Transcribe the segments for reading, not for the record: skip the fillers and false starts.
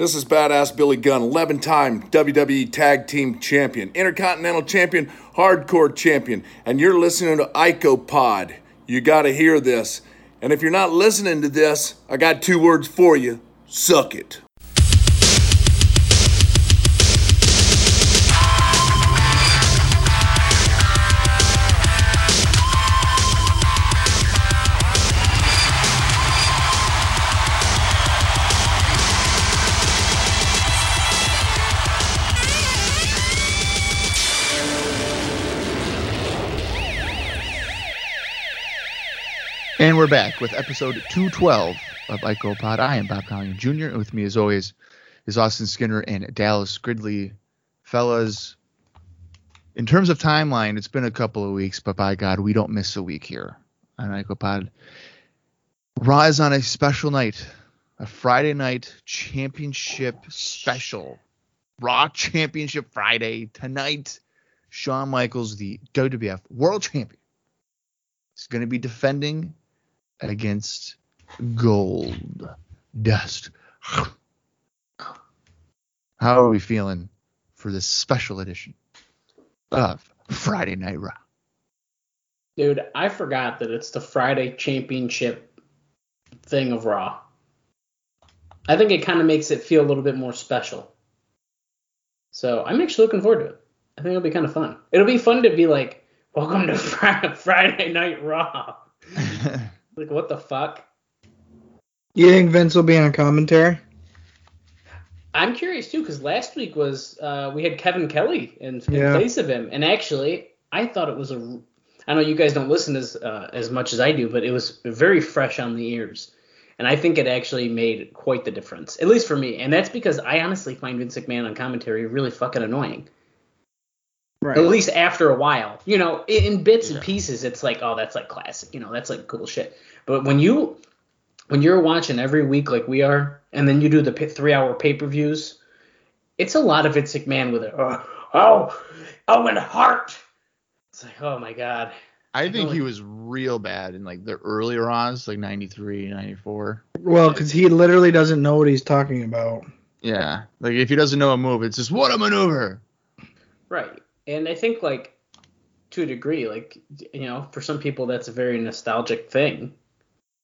This is Badass Billy Gunn, 11-time WWE Tag Team Champion, Intercontinental Champion, Hardcore Champion, and you're listening to IcoPod. You got to hear this. And if you're not listening to this, I got two words for you. Suck it. And we're back with episode 212 of IcoPod. I am Bob Collier Jr. And with me, as always, is Austin Skinner and Dallas Gridley. Fellas, in terms of timeline, it's been a couple of weeks, but by God, we don't miss a week here on IcoPod. Raw is on a special night, a Friday night championship special. Raw Championship Friday. Tonight, Shawn Michaels, the WWF World Champion, is going to be defending against Goldust. How are we feeling for this special edition of Friday Night Raw? Dude, I forgot that it's the Friday championship thing of Raw. I think it kind of makes it feel a little bit more special. So I'm actually looking forward to it. I think it'll be kind of fun. It'll be fun to be like, welcome to Friday Night Raw. Like, what the fuck? You think Vince will be on commentary? I'm curious, too, because last week was we had Kevin Kelly in place of him. And actually, I thought it was a – I know you guys don't listen as much as I do, but it was very fresh on the ears. And I think it actually made quite the difference, at least for me. And that's because I honestly find Vince McMahon on commentary really fucking annoying. Right. At least after a while, you know, in bits and pieces, it's like, oh, that's like classic, you know, that's like cool shit. But when you're watching every week like we are, and then you do the 3-hour pay-per-views, it's a lot of Vince McMahon with it. Oh, Owen Hart. It's like, oh my God. I think he was real bad in like the early Raws, like 93, 94. Well, because he literally doesn't know what he's talking about. Yeah, like if he doesn't know a move, it's just what a maneuver. Right. And I think, like, to a degree, like, you know, for some people that's a very nostalgic thing.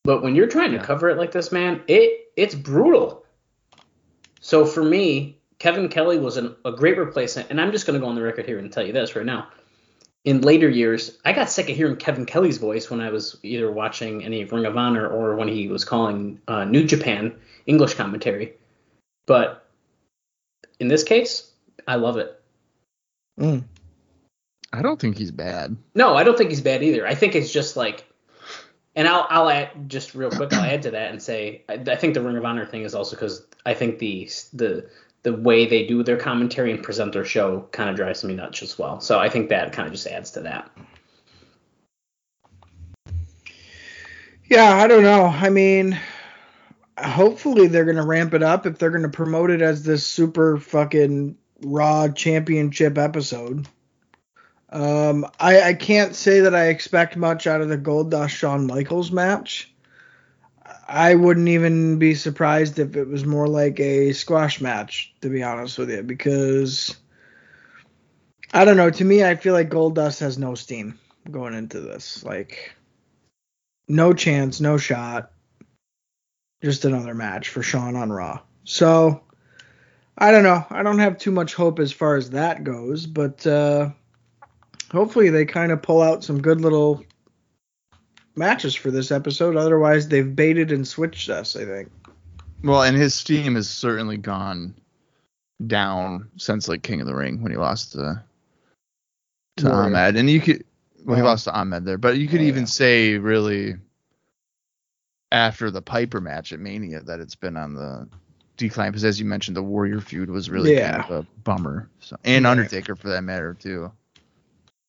But when you're trying to cover it like this, man, it's brutal. So for me, Kevin Kelly was a great replacement. And I'm just going to go on the record here and tell you this right now. In later years, I got sick of hearing Kevin Kelly's voice when I was either watching any Ring of Honor or when he was calling New Japan English commentary. But in this case, I love it. Mm. I don't think he's bad. No, I don't think he's bad either. I think it's just like, and I'll add just real quick. I'll add to that and say I think the Ring of Honor thing is also because I think the way they do their commentary and present their show kind of drives me nuts as well. So I think that kind of just adds to that. Yeah, I don't know. I mean, hopefully they're gonna ramp it up if they're gonna promote it as this super fucking Raw championship episode. I can't say that I expect much out of the Goldust Shawn Michaels match. I wouldn't even be surprised if it was more like a squash match, to be honest with you, because I don't know. To me, I feel like Goldust has no steam going into this. Like, no chance, no shot. Just another match for Shawn on Raw. So I don't know. I don't have too much hope as far as that goes, but hopefully they kind of pull out some good little matches for this episode. Otherwise, they've baited and switched us, I think. Well, and his steam has certainly gone down since like King of the Ring when he lost to Warrior. Ahmed, and you could he lost to Ahmed there, but you could say really after the Piper match at Mania that it's been on the decline, because as you mentioned, the Warrior feud was really kind of a bummer. So, and Undertaker for that matter too.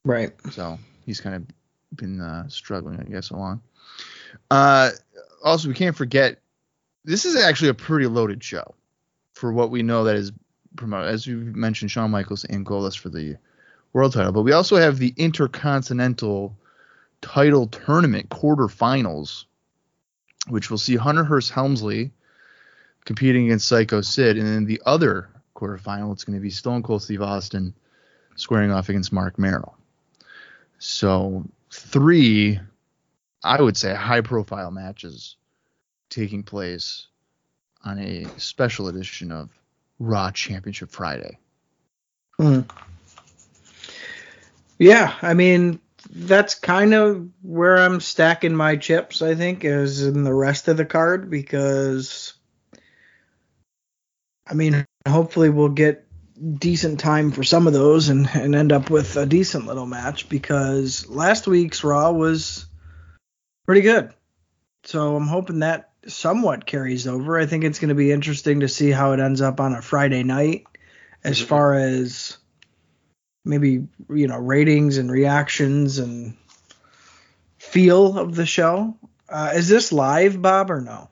Right. So he's kind of been struggling, I guess, along. Also, we can't forget this is actually a pretty loaded show for what we know that is promoted. As you mentioned, Shawn Michaels and Goldust for the world title, but we also have the Intercontinental Title Tournament quarterfinals, which will see Hunter Hearst Helmsley competing against Psycho Sid. And then the other quarterfinal, it's going to be Stone Cold Steve Austin squaring off against Mark Merrill. So three, I would say, high-profile matches taking place on a special edition of Raw Championship Friday. Mm. Yeah, I mean, that's kind of where I'm stacking my chips, I think, is in the rest of the card, because, I mean, hopefully we'll get decent time for some of those and end up with a decent little match, because last week's Raw was pretty good. So I'm hoping that somewhat carries over. I think it's going to be interesting to see how it ends up on a Friday night as far as maybe, you know, ratings and reactions and feel of the show. Is this live, Bob, or no?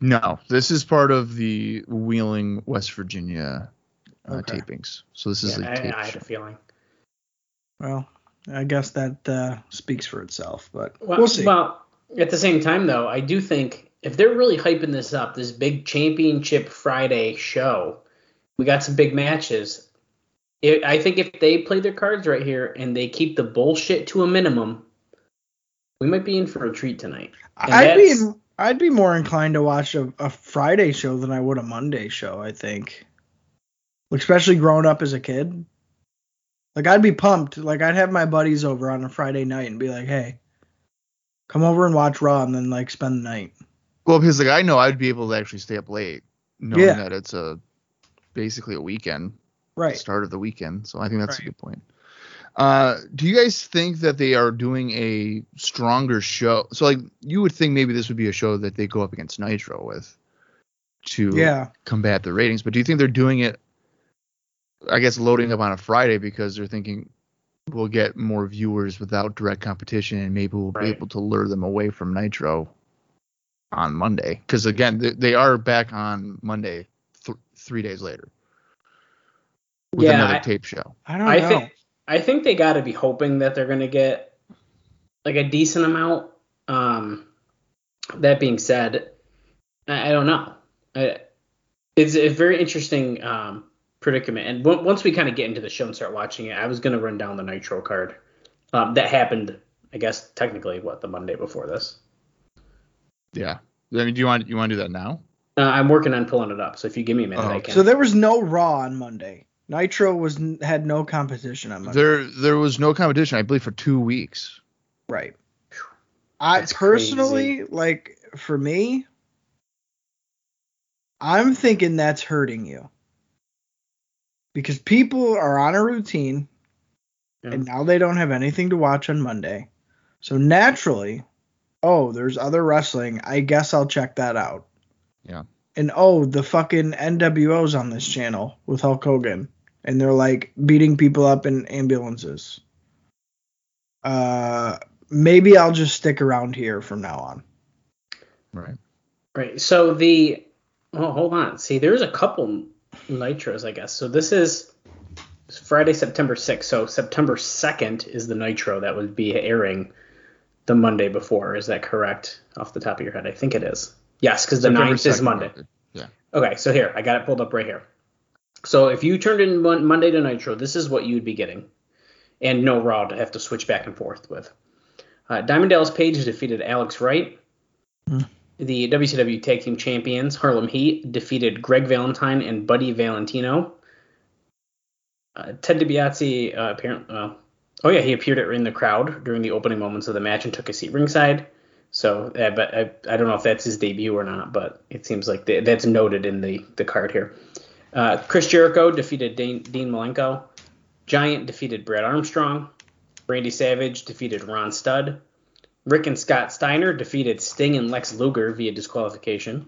No, this is part of the Wheeling, West Virginia tapings. So this is a tape. I had a feeling. Well, I guess that speaks for itself, but we'll see. Well, at the same time, though, I do think if they're really hyping this up, this big Championship Friday show, we got some big matches. I think if they play their cards right here and they keep the bullshit to a minimum, we might be in for a treat tonight. And I'd be more inclined to watch a Friday show than I would a Monday show, I think. Especially growing up as a kid. Like, I'd be pumped. Like, I'd have my buddies over on a Friday night and be like, hey, come over and watch Raw and then, like, spend the night. Well, because, like, I know I'd be able to actually stay up late knowing that it's basically a weekend. Right. Start of the weekend. So I think that's a good point. Do you guys think that they are doing a stronger show? So, like, you would think maybe this would be a show that they go up against Nitro with to combat the ratings. But do you think they're doing it, I guess, loading up on a Friday because they're thinking we'll get more viewers without direct competition and maybe we'll be able to lure them away from Nitro on Monday? Because, again, they are back on Monday 3 days later. With another tape show. I don't know. I think they got to be hoping that they're going to get like a decent amount. That being said, I don't know. It's a very interesting predicament. And once we kind of get into the show and start watching it, I was going to run down the Nitro card. That happened, I guess, technically, the Monday before this. Yeah. I mean, do you want to do that now? I'm working on pulling it up. So if you give me a minute, I can. So there was no Raw on Monday. Nitro had no competition on Monday. There was no competition, I believe, for 2 weeks. Right. That's personally, crazy. Like, for me, I'm thinking that's hurting you. Because people are on a routine, and now they don't have anything to watch on Monday. So naturally, there's other wrestling. I guess I'll check that out. Yeah. And, the fucking NWO's on this channel with Hulk Hogan. And they're, like, beating people up in ambulances. Maybe I'll just stick around here from now on. Right. So hold on. See, there's a couple Nitros, I guess. So this is Friday, September 6th. So September 2nd is the Nitro that would be airing the Monday before. Is that correct off the top of your head? I think it is. Yes, because the 9th is Monday. Yeah. Okay, so here, I got it pulled up right here. So if you turned in Monday to Nitro, this is what you'd be getting. And no Raw to have to switch back and forth with. Diamond Dallas Page defeated Alex Wright. Mm. The WCW Tag Team Champions, Harlem Heat, defeated Greg Valentine and Buddy Valentino. Ted DiBiase, apparently... he appeared in the crowd during the opening moments of the match and took a seat ringside. So, but I don't know if that's his debut or not, but it seems like that's noted in the card here. Chris Jericho defeated Dean Malenko. Giant defeated Brad Armstrong. Randy Savage defeated Ron Studd. Rick and Scott Steiner defeated Sting and Lex Luger via disqualification.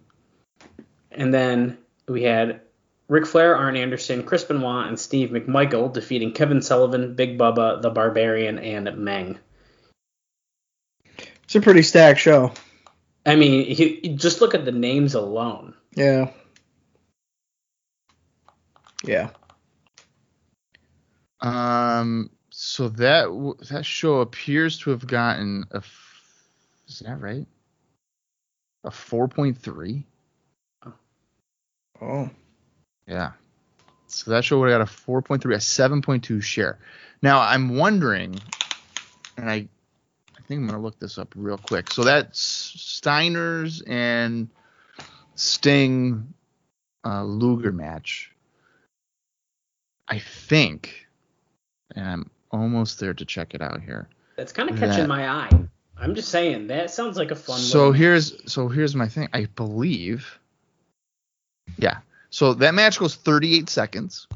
And then we had Ric Flair, Arn Anderson, Chris Benoit, and Steve McMichael defeating Kevin Sullivan, Big Bubba, The Barbarian, and Meng. It's a pretty stacked show. I mean, you just look at the names alone. Yeah. So that show appears to have gotten a 4.3? Oh. Yeah. So that show would have got a 4.3, a 7.2 share. Now, I'm wondering, and I think I'm going to look this up real quick. So that's Steiner's and Sting Luger match. I think, and I'm almost there to check it out here. That's kind of catching my eye. I'm just saying, that sounds like a fun one. So here's my thing. I believe. Yeah. So that match goes 38 seconds.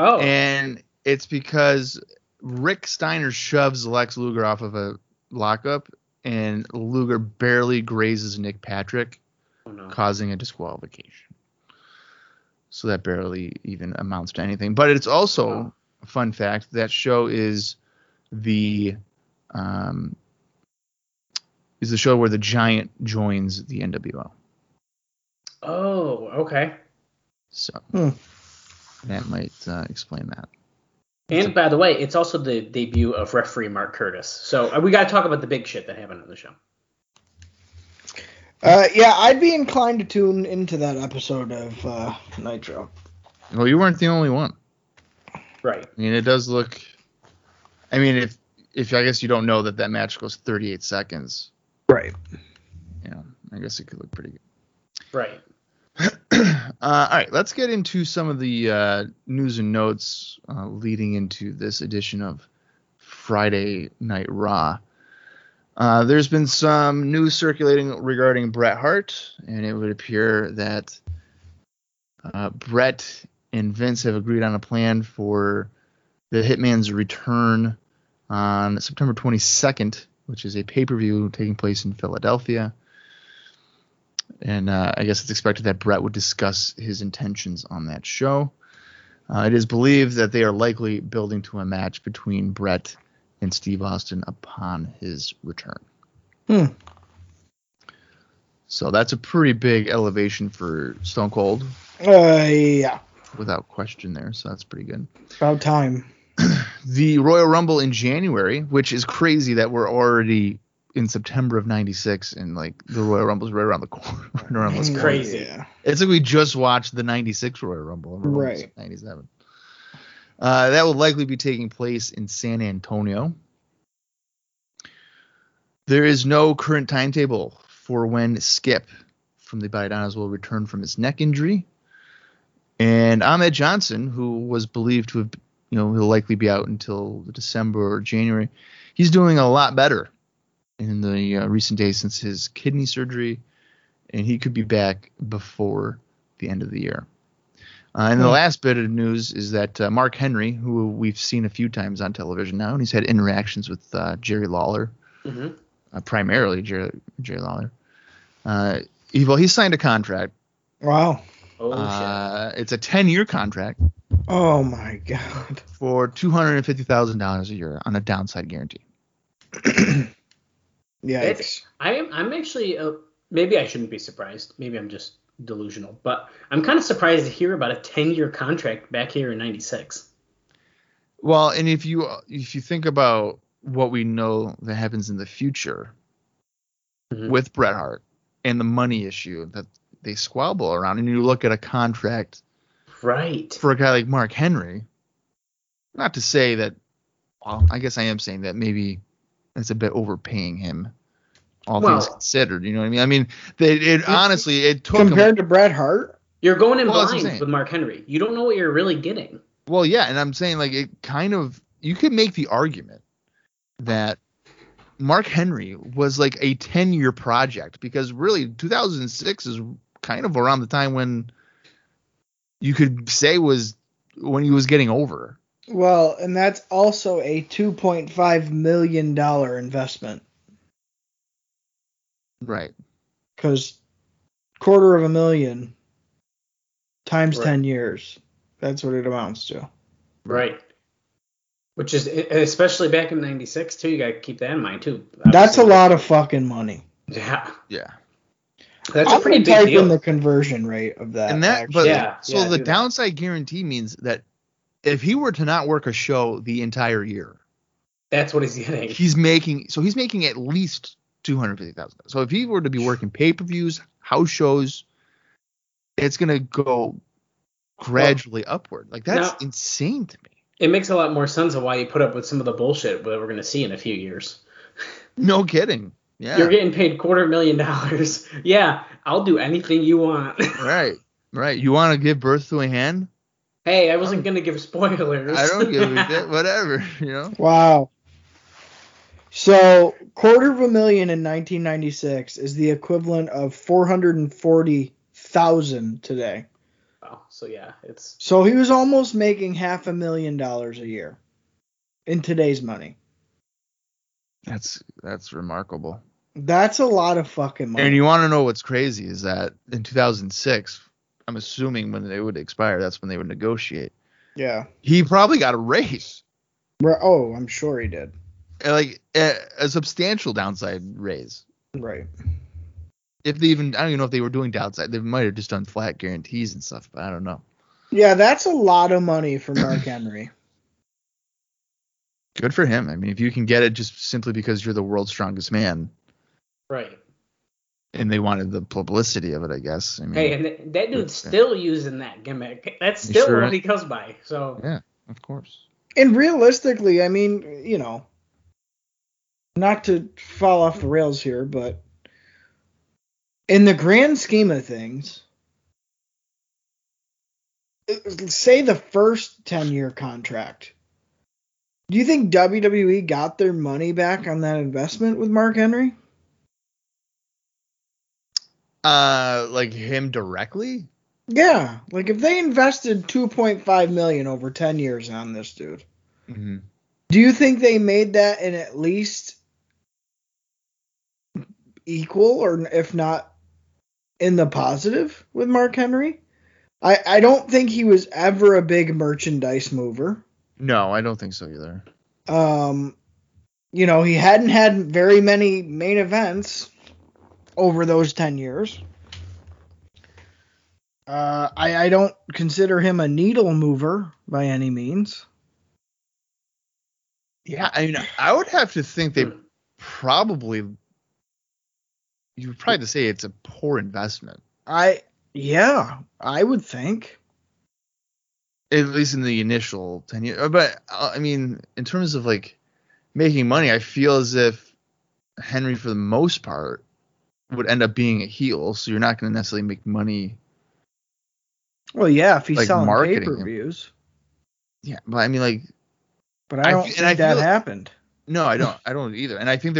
Oh. And it's because Rick Steiner shoves Lex Luger off of a lockup, and Luger barely grazes Nick Patrick, causing a disqualification. So that barely even amounts to anything. But it's also a fun fact, that show is the show where the Giant joins the NWO. Oh, okay. So that might explain that. And by the way, it's also the debut of referee Mark Curtis. So we got to talk about the big shit that happened on the show. Yeah, I'd be inclined to tune into that episode of Nitro. Well, you weren't the only one. Right. I mean, it does look... I mean, if I guess you don't know that match goes 38 seconds. Right. Yeah, I guess it could look pretty good. Right. All right, let's get into some of the news and notes leading into this edition of Friday Night Raw. There's been some news circulating regarding Bret Hart, and it would appear that Bret and Vince have agreed on a plan for the Hitman's return on September 22nd, which is a pay-per-view taking place in Philadelphia. And I guess it's expected that Bret would discuss his intentions on that show. It is believed that they are likely building to a match between Bret and Steve Austin upon his return. So that's a pretty big elevation for Stone Cold. Yeah. Without question there, so that's pretty good. About time. The Royal Rumble in January, which is crazy that we're already in September of 96 and like the Royal Rumble's right around the corner. It's crazy. Yeah. It's like we just watched the 96 Royal Rumble. And right. 97. That will likely be taking place in San Antonio. There is no current timetable for when Skip from the Baianos will return from his neck injury. And Ahmed Johnson, who was believed to have, he'll likely be out until December or January. He's doing a lot better in the recent days since his kidney surgery, and he could be back before the end of the year. And the last bit of news is that Mark Henry, who we've seen a few times on television now, and he's had interactions with Jerry Lawler, primarily Jerry Lawler. He signed a contract. Wow. Shit. It's a 10-year contract. Oh, my God. For $250,000 a year on a downside guarantee. Yeah. I'm actually maybe I shouldn't be surprised. Maybe I'm just delusional, but I'm kind of surprised to hear about a 10-year contract back here in 96. Well, and if you think about what we know that happens in the future with Bret Hart and the money issue that they squabble around, and you look at a contract for a guy like Mark Henry, not to say that, well, I guess I am saying that maybe that's a bit overpaying him, things considered, you know what I mean? I mean, it took compared to Bret Hart, you're going in blind with Mark Henry. You don't know what you're really getting. Well, yeah, and I'm saying like it kind of you could make the argument that Mark Henry was like a 10-year project because really 2006 is kind of around the time when you could say was when he was getting over. Well, and that's also a $2.5 million investment. Right. Because $250,000 times 10 years. That's what it amounts to. Right. Which is, especially back in 96, too, you got to keep that in mind, too. Obviously. That's a lot of fucking money. Yeah. Yeah. That's I'm a pretty big deal. In the conversion rate of that. And that but, yeah. So yeah, the downside guarantee means that if he were to not work a show the entire year. That's what he's getting. He's making at least $250,000. So if he were to be working pay-per-views, house shows, it's going to go gradually upward. Like, that's insane to me. It makes a lot more sense of why you put up with some of the bullshit that we're going to see in a few years. No kidding. Yeah. You're getting paid $250,000. Yeah, I'll do anything you want. Right. You want to give birth to a hand? Hey, I wasn't going to give spoilers. I don't give a shit. Whatever, you know? Wow. So $250,000 in 1996 is the equivalent of $440,000 today. Wow. So yeah, it's. So he was almost making $500,000 a year in today's money. That's remarkable. That's a lot of fucking money. And you want to know what's crazy is that in 2006, I'm assuming when they would expire, that's when they would negotiate. Yeah. He probably got a raise. Oh, I'm sure he did. Like a substantial downside raise. Right. If they even, I don't even know if they were doing downside. They might have just done flat guarantees and stuff, but I don't know. Yeah, that's a lot of money for Mark Henry. Good for him. I mean, if you can get it just simply because you're the world's strongest man. Right. And they wanted the publicity of it, I guess. I mean, hey, and that dude's still using that gimmick. That's still what he goes by. So. Yeah, of course. And realistically, I mean, you know, not to fall off the rails here, but in the grand scheme of things, say the first 10-year contract, do you think WWE got their money back on that investment with Mark Henry? Like him directly? Yeah. Like if they invested $2.5 million over 10 years on this dude, mm-hmm. do you think they made that in at least equal or if not in the positive with Mark Henry? I don't think he was ever a big merchandise mover. No, I don't think so either. You know, he hadn't had very many main events over those 10 years. I don't consider him a needle mover by any means. Yeah, I mean, I would have to think they probably, you would probably say it's a poor investment. I would think. At least in the initial 10 years. But, I mean, in terms of, like, making money, I feel as if Henry, for the most part, would end up being a heel, so you're not going to necessarily make money. Well, yeah, if he's like selling pay-per-views. Yeah, but I mean, like... But I don't think that happened. No, I don't either. And I think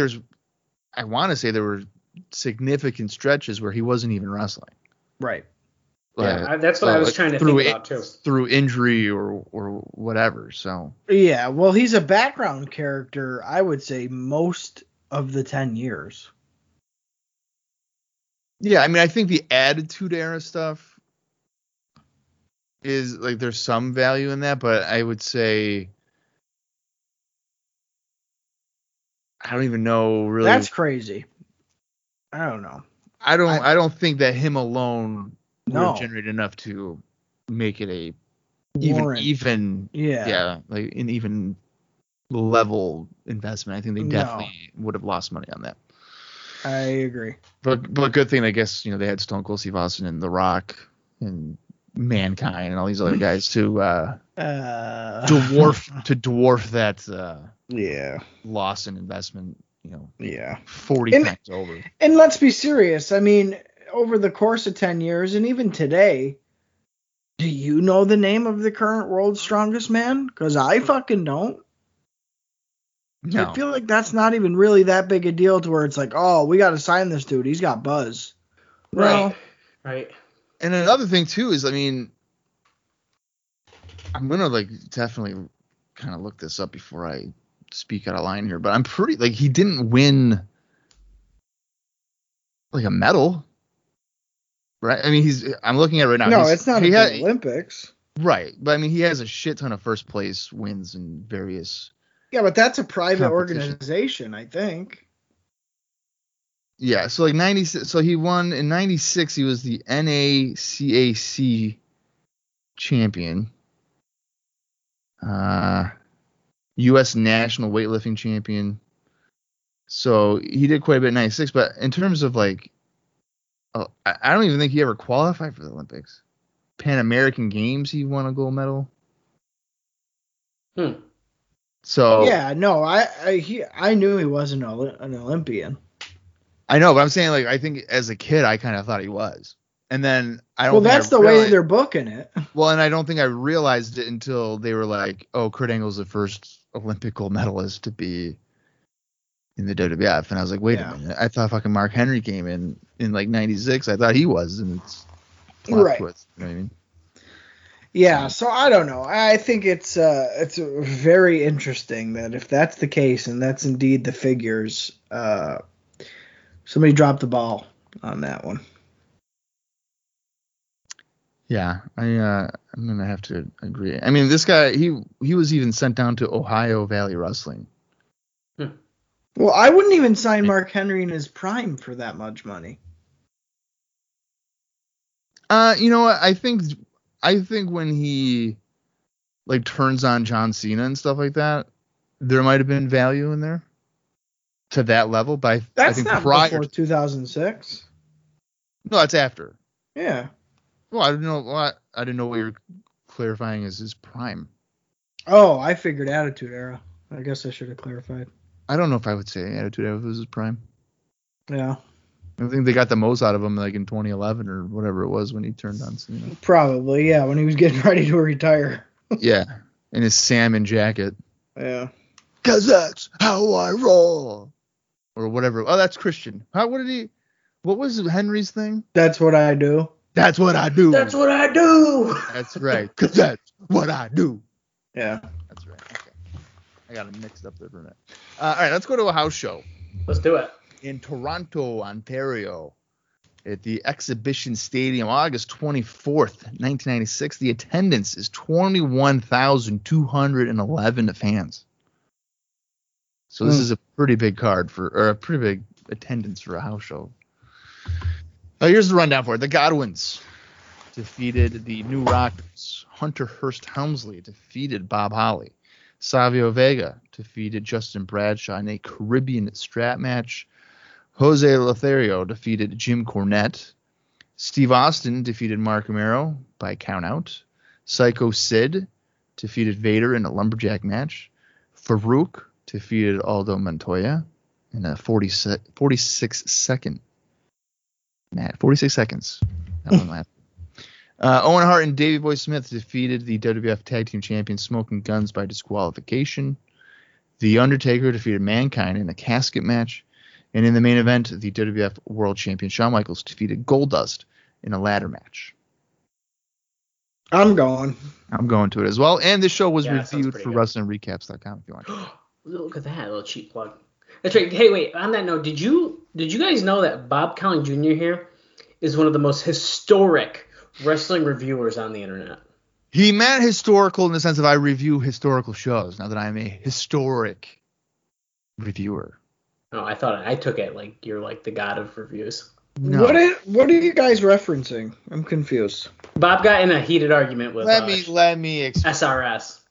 I want to say there were significant stretches where he wasn't even wrestling. Right. Yeah, that's what I was trying to think about too. Through injury or whatever, so. Yeah, well, he's a background character, I would say, most of the 10 years. Yeah, I mean, I think the Attitude Era stuff is, like, there's some value in that, but I would say... I don't even know, really. That's crazy. I don't know. I don't think that him alone... would generate enough to make it a like an even level investment. I think they definitely would have lost money on that. I agree. But good thing, I guess, you know, they had Stone Cold Steve Austin and The Rock and Mankind and all these other guys to dwarf that loss in investment, you know, 40 times over. And let's be serious. I mean, over the course of 10 years, and even today, do you know the name of the current world's strongest man? Because I fucking don't. No. I feel like that's not even really that big a deal to where it's like, oh, we got to sign this dude. He's got buzz. Right. No. Right. And another thing, too, is, I mean, I'm going to, like, definitely kind of look this up before I speak out of line here, but I'm pretty, like, he didn't win, like, a medal. Right, I mean, I'm looking at it right now. No, it's not the Olympics. Right, but I mean, he has a shit ton of first place wins in various. Yeah, but that's a private organization, I think. Yeah, so like 96. So he won in 96. He was the NACAC champion, U.S. national weightlifting champion. So he did quite a bit in 96. But in terms of like Oh, I don't even think he ever qualified for the Olympics. Pan American Games, he won a gold medal. So yeah, no, I knew he wasn't an Olympian. I know, but I'm saying, like, I think as a kid, I kind of thought he was, and then I don't. Well, that's the way they're booking it. Well, and I don't think I realized it until they were like, "Oh, Kurt Angle's the first Olympic gold medalist to be in the WWF," and I was like, "Wait a minute! I thought fucking Mark Henry came in like '96. I thought he was, and it's right." With, you know what I mean? Yeah, so I don't know. I think it's very interesting that if that's the case and that's indeed the figures, somebody dropped the ball on that one. Yeah, I'm gonna have to agree. I mean, this guy he was even sent down to Ohio Valley Wrestling. Well, I wouldn't even sign Mark Henry in his prime for that much money. You know what? I think when he like turns on John Cena and stuff like that, there might have been value in there to that level. But I think not before 2006. No, that's after. Yeah. Well, I don't know. I didn't know what you're clarifying as his prime. Oh, I figured Attitude Era. I guess I should have clarified. I don't know if I would say Attitude Era was his prime. Yeah. I think they got the most out of him like in 2011 or whatever it was when he turned on Cena. Probably, yeah, when he was getting ready to retire. Yeah, in his salmon jacket. Yeah. 'Cause that's how I roll. Or whatever. Oh, that's Christian. What was Henry's thing? That's what I do. That's what I do. That's what I do. That's right. 'Cause that's what I do. Yeah. That's right. Okay. I got it mixed up there for a minute. All right, let's go to a house show. Let's do it. In Toronto, Ontario, at the Exhibition Stadium, August 24th, 1996. The attendance is 21,211 fans. So this is a pretty big card or a pretty big attendance for a house show. Here's the rundown for it. The Godwins defeated the New Rockers. Hunter Hearst Helmsley defeated Bob Holly. Savio Vega defeated Justin Bradshaw in a Caribbean strap match. Jose Lothario defeated Jim Cornette. Steve Austin defeated Mark Merrill by countout. Psycho Sid defeated Vader in a lumberjack match. Faarooq defeated Aldo Montoya in a 46 seconds. That one last. Owen Hart and Davey Boy Smith defeated the WWF Tag Team Champions Smoking Guns by disqualification. The Undertaker defeated Mankind in a casket match. And in the main event, the WWF World Champion Shawn Michaels defeated Goldust in a ladder match. I'm going to it as well. And this show was reviewed for WrestlingRecaps.com if you want. Look at that, a little cheap plug. That's right. Hey, wait, on that note, did you guys know that Bob Collier Jr. here is one of the most historic wrestling reviewers on the internet? He meant historical in the sense of I review historical shows. Now that I'm a historic reviewer. Oh, I thought I took it like you're like the god of reviews. No. What are you guys referencing? I'm confused. Bob got in a heated argument with let me explain. SRS.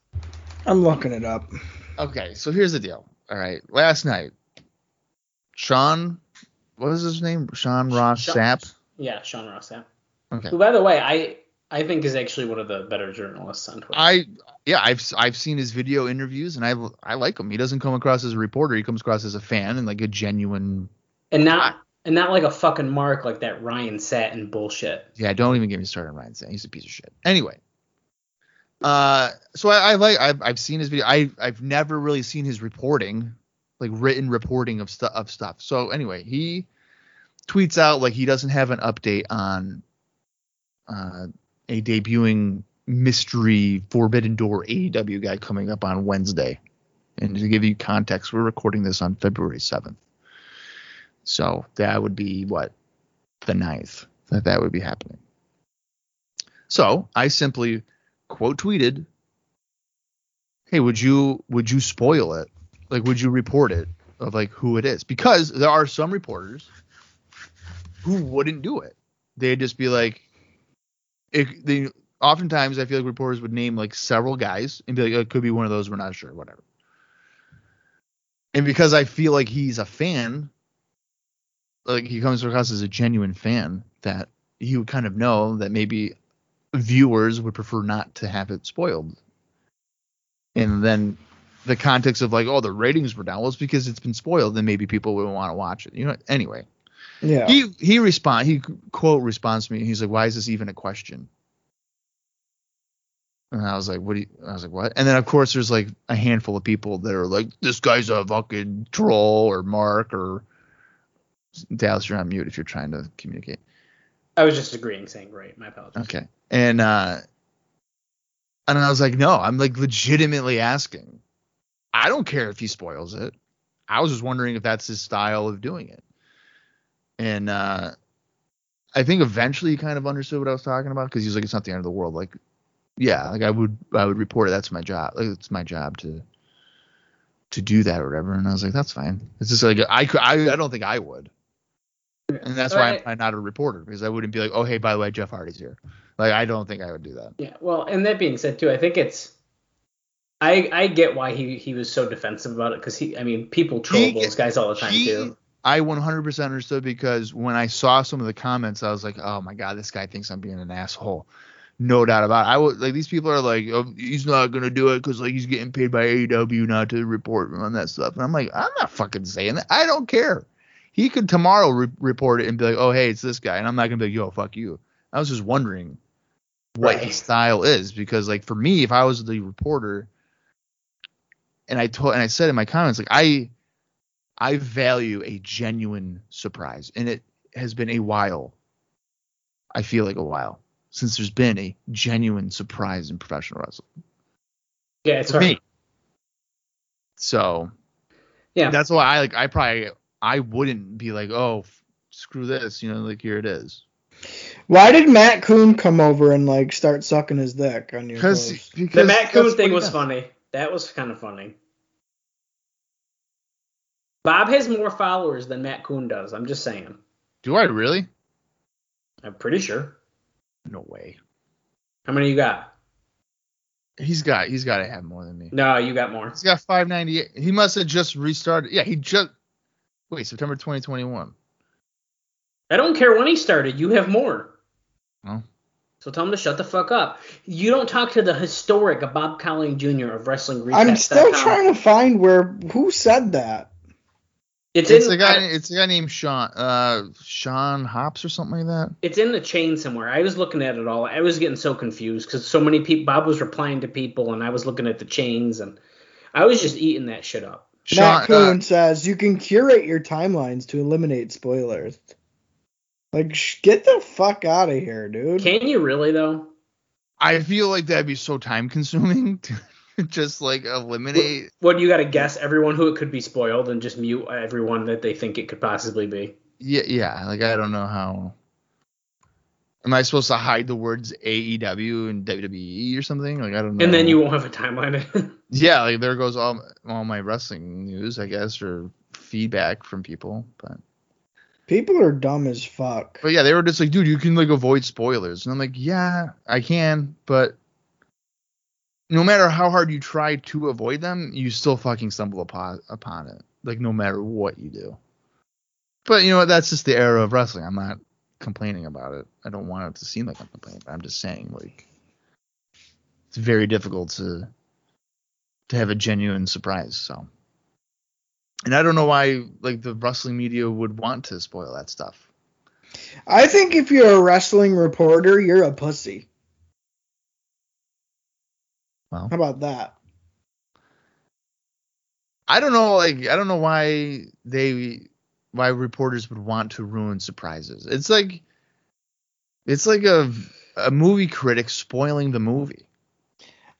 I'm looking it up. Okay, so here's the deal. All right, last night, Sean, what was his name? Sean Ross Sapp. Yeah, Sean Ross Sapp. Okay. Who, by the way, I think is actually one of the better journalists on Twitter. I've seen his video interviews and I like him. He doesn't come across as a reporter. He comes across as a fan and like a genuine. And not like a fucking mark like that Ryan Satin bullshit. Yeah, don't even get me started on Ryan Satin. He's a piece of shit. Anyway, so I've seen his video. I've never really seen his reporting, like written reporting of stuff. So anyway, he tweets out like he doesn't have an update on. A debuting mystery Forbidden Door AEW guy coming up on Wednesday. And to give you context, we're recording this on February 7th. So that would be, the 9th that would be happening. So I simply quote tweeted, hey, would you spoil it? Like, would you report it of, like, who it is? Because there are some reporters who wouldn't do it. They'd just be like, oftentimes I feel like reporters would name like several guys and be like, oh, it could be one of those. We're not sure, whatever. And because I feel like he's a fan, like he comes across as a genuine fan, that you kind of know that maybe viewers would prefer not to have it spoiled. And then the context of like, oh, the ratings were down, well, it's because it's been spoiled, then maybe people wouldn't want to watch it. You know, anyway. Yeah. He responds to me, and he's like, "Why is this even a question?" And I was like, "What do you?" I was like, "What?" And then of course there's like a handful of people that are like, "This guy's a fucking troll," or Mark, or Dallas. You're on mute if you're trying to communicate. I was just agreeing, saying right. My apologies. Okay. And I was like, "No, I'm like legitimately asking. I don't care if he spoils it. I was just wondering if that's his style of doing it." And I think eventually he kind of understood what I was talking about, because he's like, it's not the end of the world. Like, yeah, like I would report it. That's my job. Like, it's my job to do that or whatever. And I was like, that's fine. It's just like I don't think I would. And that's why I'm not a reporter, because I wouldn't be like, oh, hey, by the way, Jeff Hardy's here. Like, I don't think I would do that. Yeah. Well, and that being said, too, I think it's I get why he was so defensive about it, because people troll those guys all the time, too. I 100% understood, because when I saw some of the comments, I was like, oh, my God, this guy thinks I'm being an asshole. No doubt about it. These people are like, oh, he's not going to do it because, like, he's getting paid by AEW not to report on that stuff. And I'm like, I'm not fucking saying that. I don't care. He could tomorrow report it and be like, oh, hey, it's this guy. And I'm not going to be like, yo, fuck you. I was just wondering what his style is, because, like, for me, if I was the reporter, and I said in my comments, like, I value a genuine surprise, and it has been a while. I feel like a while since there's been a genuine surprise in professional wrestling. Yeah, it's hard. So, yeah, that's why I wouldn't be like, oh, screw this, you know, like, here it is. Why did Matt Kuhn come over and like start sucking his dick on your post? The Matt Kuhn thing was funny. That was kind of funny. Bob has more followers than Matt Kuhn does. I'm just saying. Do I really? I'm pretty sure. No way. How many you got? He's got to have more than me. No, you got more. He's got 598. He must have just restarted. Yeah, wait, September 2021. I don't care when he started. You have more. Oh. So tell him to shut the fuck up. You don't talk to the historic of Bob Collier Jr. of Wrestling Recap. I'm still trying to find who said that. It's a guy named Sean Hops or something like that. It's in the chain somewhere. I was looking at it all. I was getting so confused because so many people. Bob was replying to people, and I was looking at the chains, and I was just eating that shit up. Matt Kuhn says you can curate your timelines to eliminate spoilers. Like, get the fuck out of here, dude. Can you really though? I feel like that'd be so time consuming. Just like eliminate. What, you got to guess everyone who it could be spoiled and just mute everyone that they think it could possibly be? Yeah. Like, I don't know how. Am I supposed to hide the words AEW and WWE or something? Like, I don't know. And then you won't have a timeline. Yeah, like there goes all my wrestling news, I guess, or feedback from people. But people are dumb as fuck. But yeah, they were just like, dude, you can like avoid spoilers, and I'm like, yeah, I can, but. No matter how hard you try to avoid them, you still fucking stumble upon it. Like, no matter what you do. But, you know what? That's just the era of wrestling. I'm not complaining about it. I don't want it to seem like I'm complaining. But I'm just saying, like, it's very difficult to have a genuine surprise. So, and I don't know why, like, the wrestling media would want to spoil that stuff. I think if you're a wrestling reporter, you're a pussy. Well, how about that? I don't know. Like, I don't know why reporters would want to ruin surprises. It's like a movie critic spoiling the movie.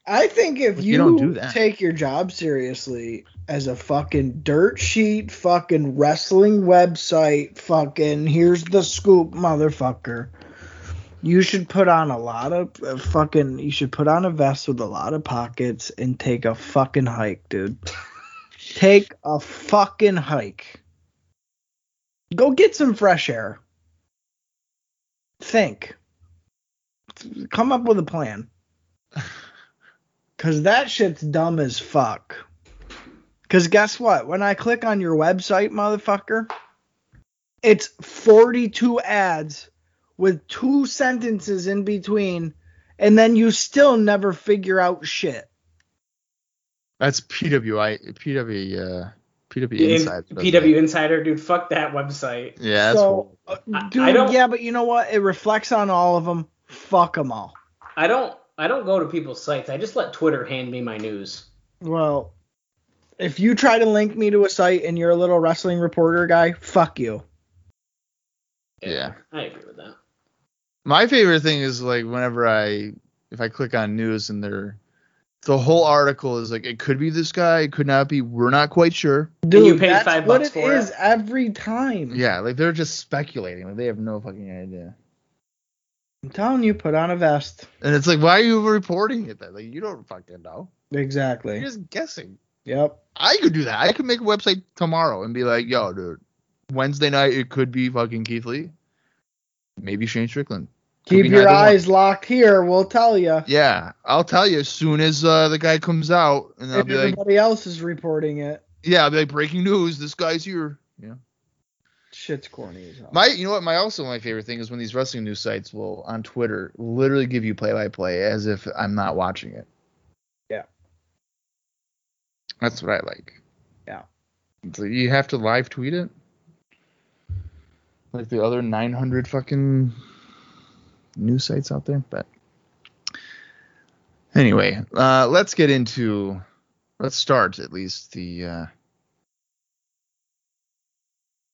I think if you don't do that. Take your job seriously as a fucking dirt sheet, fucking wrestling website, fucking here's the scoop, motherfucker. You should put on a lot of you should put on a vest with a lot of pockets and take a fucking hike, dude. Take a fucking hike. Go get some fresh air. Think. Come up with a plan. 'Cause that shit's dumb as fuck. 'Cause guess what? When I click on your website, motherfucker, it's 42 ads. with two sentences in between, and then you still never figure out shit. That's PW Insider. PW Insider, dude, fuck that website. Yeah, that's so, dude, yeah, but you know what? It reflects on all of them. Fuck them all. I don't go to people's sites. I just let Twitter hand me my news. Well, if you try to link me to a site and you're a little wrestling reporter guy, fuck you. Yeah. I agree with that. My favorite thing is like whenever if I click on news and the whole article is like, it could be this guy, it could not be, we're not quite sure. Dude, you pay $5 for it. What it is every time. Yeah, like they're just speculating. Like they have no fucking idea. I'm telling you, put on a vest. And it's like, why are you reporting it then? Like you don't fucking know. Exactly. You're just guessing. Yep. I could do that. I could make a website tomorrow and be like, yo, dude, Wednesday night it could be fucking Keith Lee. Maybe Shane Strickland. Keep your eyes locked here. We'll tell you. Yeah, I'll tell you as soon as the guy comes out, and I'll be like, everybody else is reporting it. Yeah, I'll be like, breaking news. This guy's here. Yeah. Shit's corny as hell. You know what? My favorite thing is when these wrestling news sites will on Twitter literally give you play-by-play as if I'm not watching it. Yeah. That's what I like. Yeah. So you have to live tweet it. Like the other 900 fucking news sites out there. But anyway, let's start at least the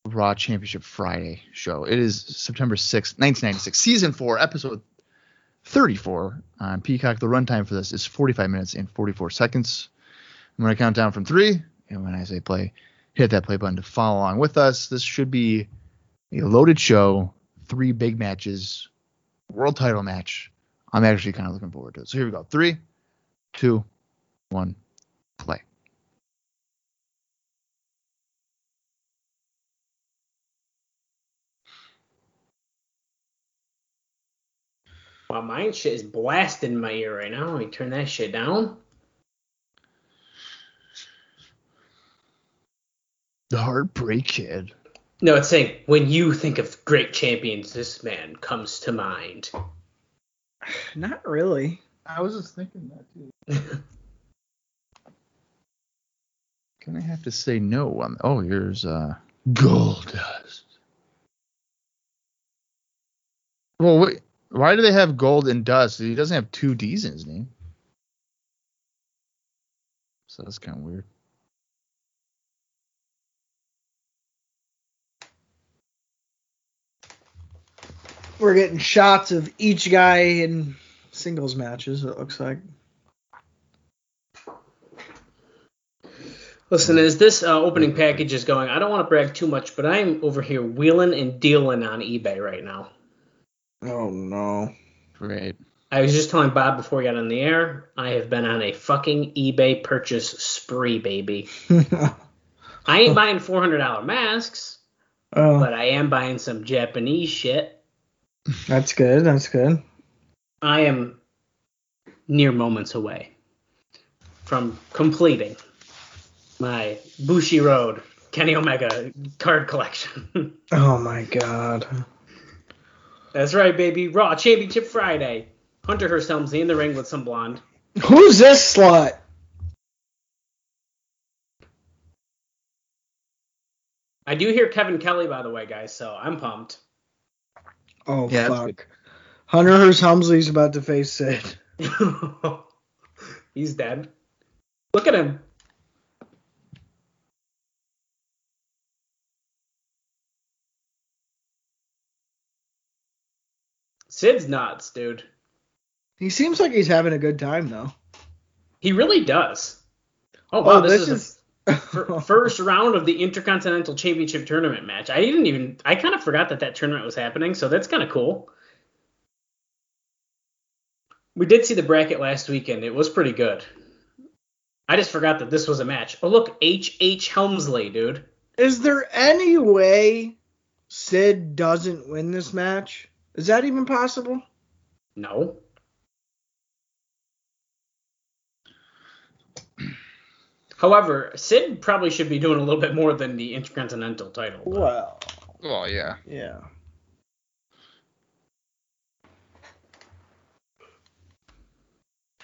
Raw Championship Friday show. It is September 6th, 1996, Season 4, Episode 34 on Peacock. The runtime for this is 45 minutes and 44 seconds. I'm going to count down from 3, and when I say play, hit that play button to follow along with us. This should be a loaded show, 3 big matches, world title match. I'm actually kind of looking forward to it. So here we go. 3, 2, 1, play. Wow, my shit is blasting in my ear right now. Let me turn that shit down. The Heartbreak Kid. No, it's saying, when you think of great champions, this man comes to mind. Not really. I was just thinking that, too. Can I have to say no? Here's Goldust. Well, wait. Why do they have Gold and Dust? He doesn't have 2 D's in his name. So that's kind of weird. We're getting shots of each guy in singles matches, it looks like. Listen, as this opening package is going, I don't want to brag too much, but I'm over here wheeling and dealing on eBay right now. Oh, no. Great. I was just telling Bob before we got on the air, I have been on a fucking eBay purchase spree, baby. I ain't buying $400 masks, but I am buying some Japanese shit. That's good. That's good. I am near moments away from completing my Bushi Road Kenny Omega card collection. Oh, my God. That's right, baby. Raw Championship Friday. Hunter Hearst Helmsley in the ring with some blonde. Who's this slut? I do hear Kevin Kelly, by the way, guys, so I'm pumped. Oh, yeah, fuck. Hunter Hearst Helmsley's about to face Sid. He's dead. Look at him. Sid's nuts, dude. He seems like he's having a good time, though. He really does. Oh, wow, this is the first round of the Intercontinental Championship Tournament match. I kind of forgot that tournament was happening, so that's kind of cool. We did see the bracket last weekend. It was pretty good. I just forgot that this was a match. Oh, look, H.H. Helmsley, dude. Is there any way Sid doesn't win this match? Is that even possible? No. However, Sid probably should be doing a little bit more than the Intercontinental title. Well, yeah. Yeah.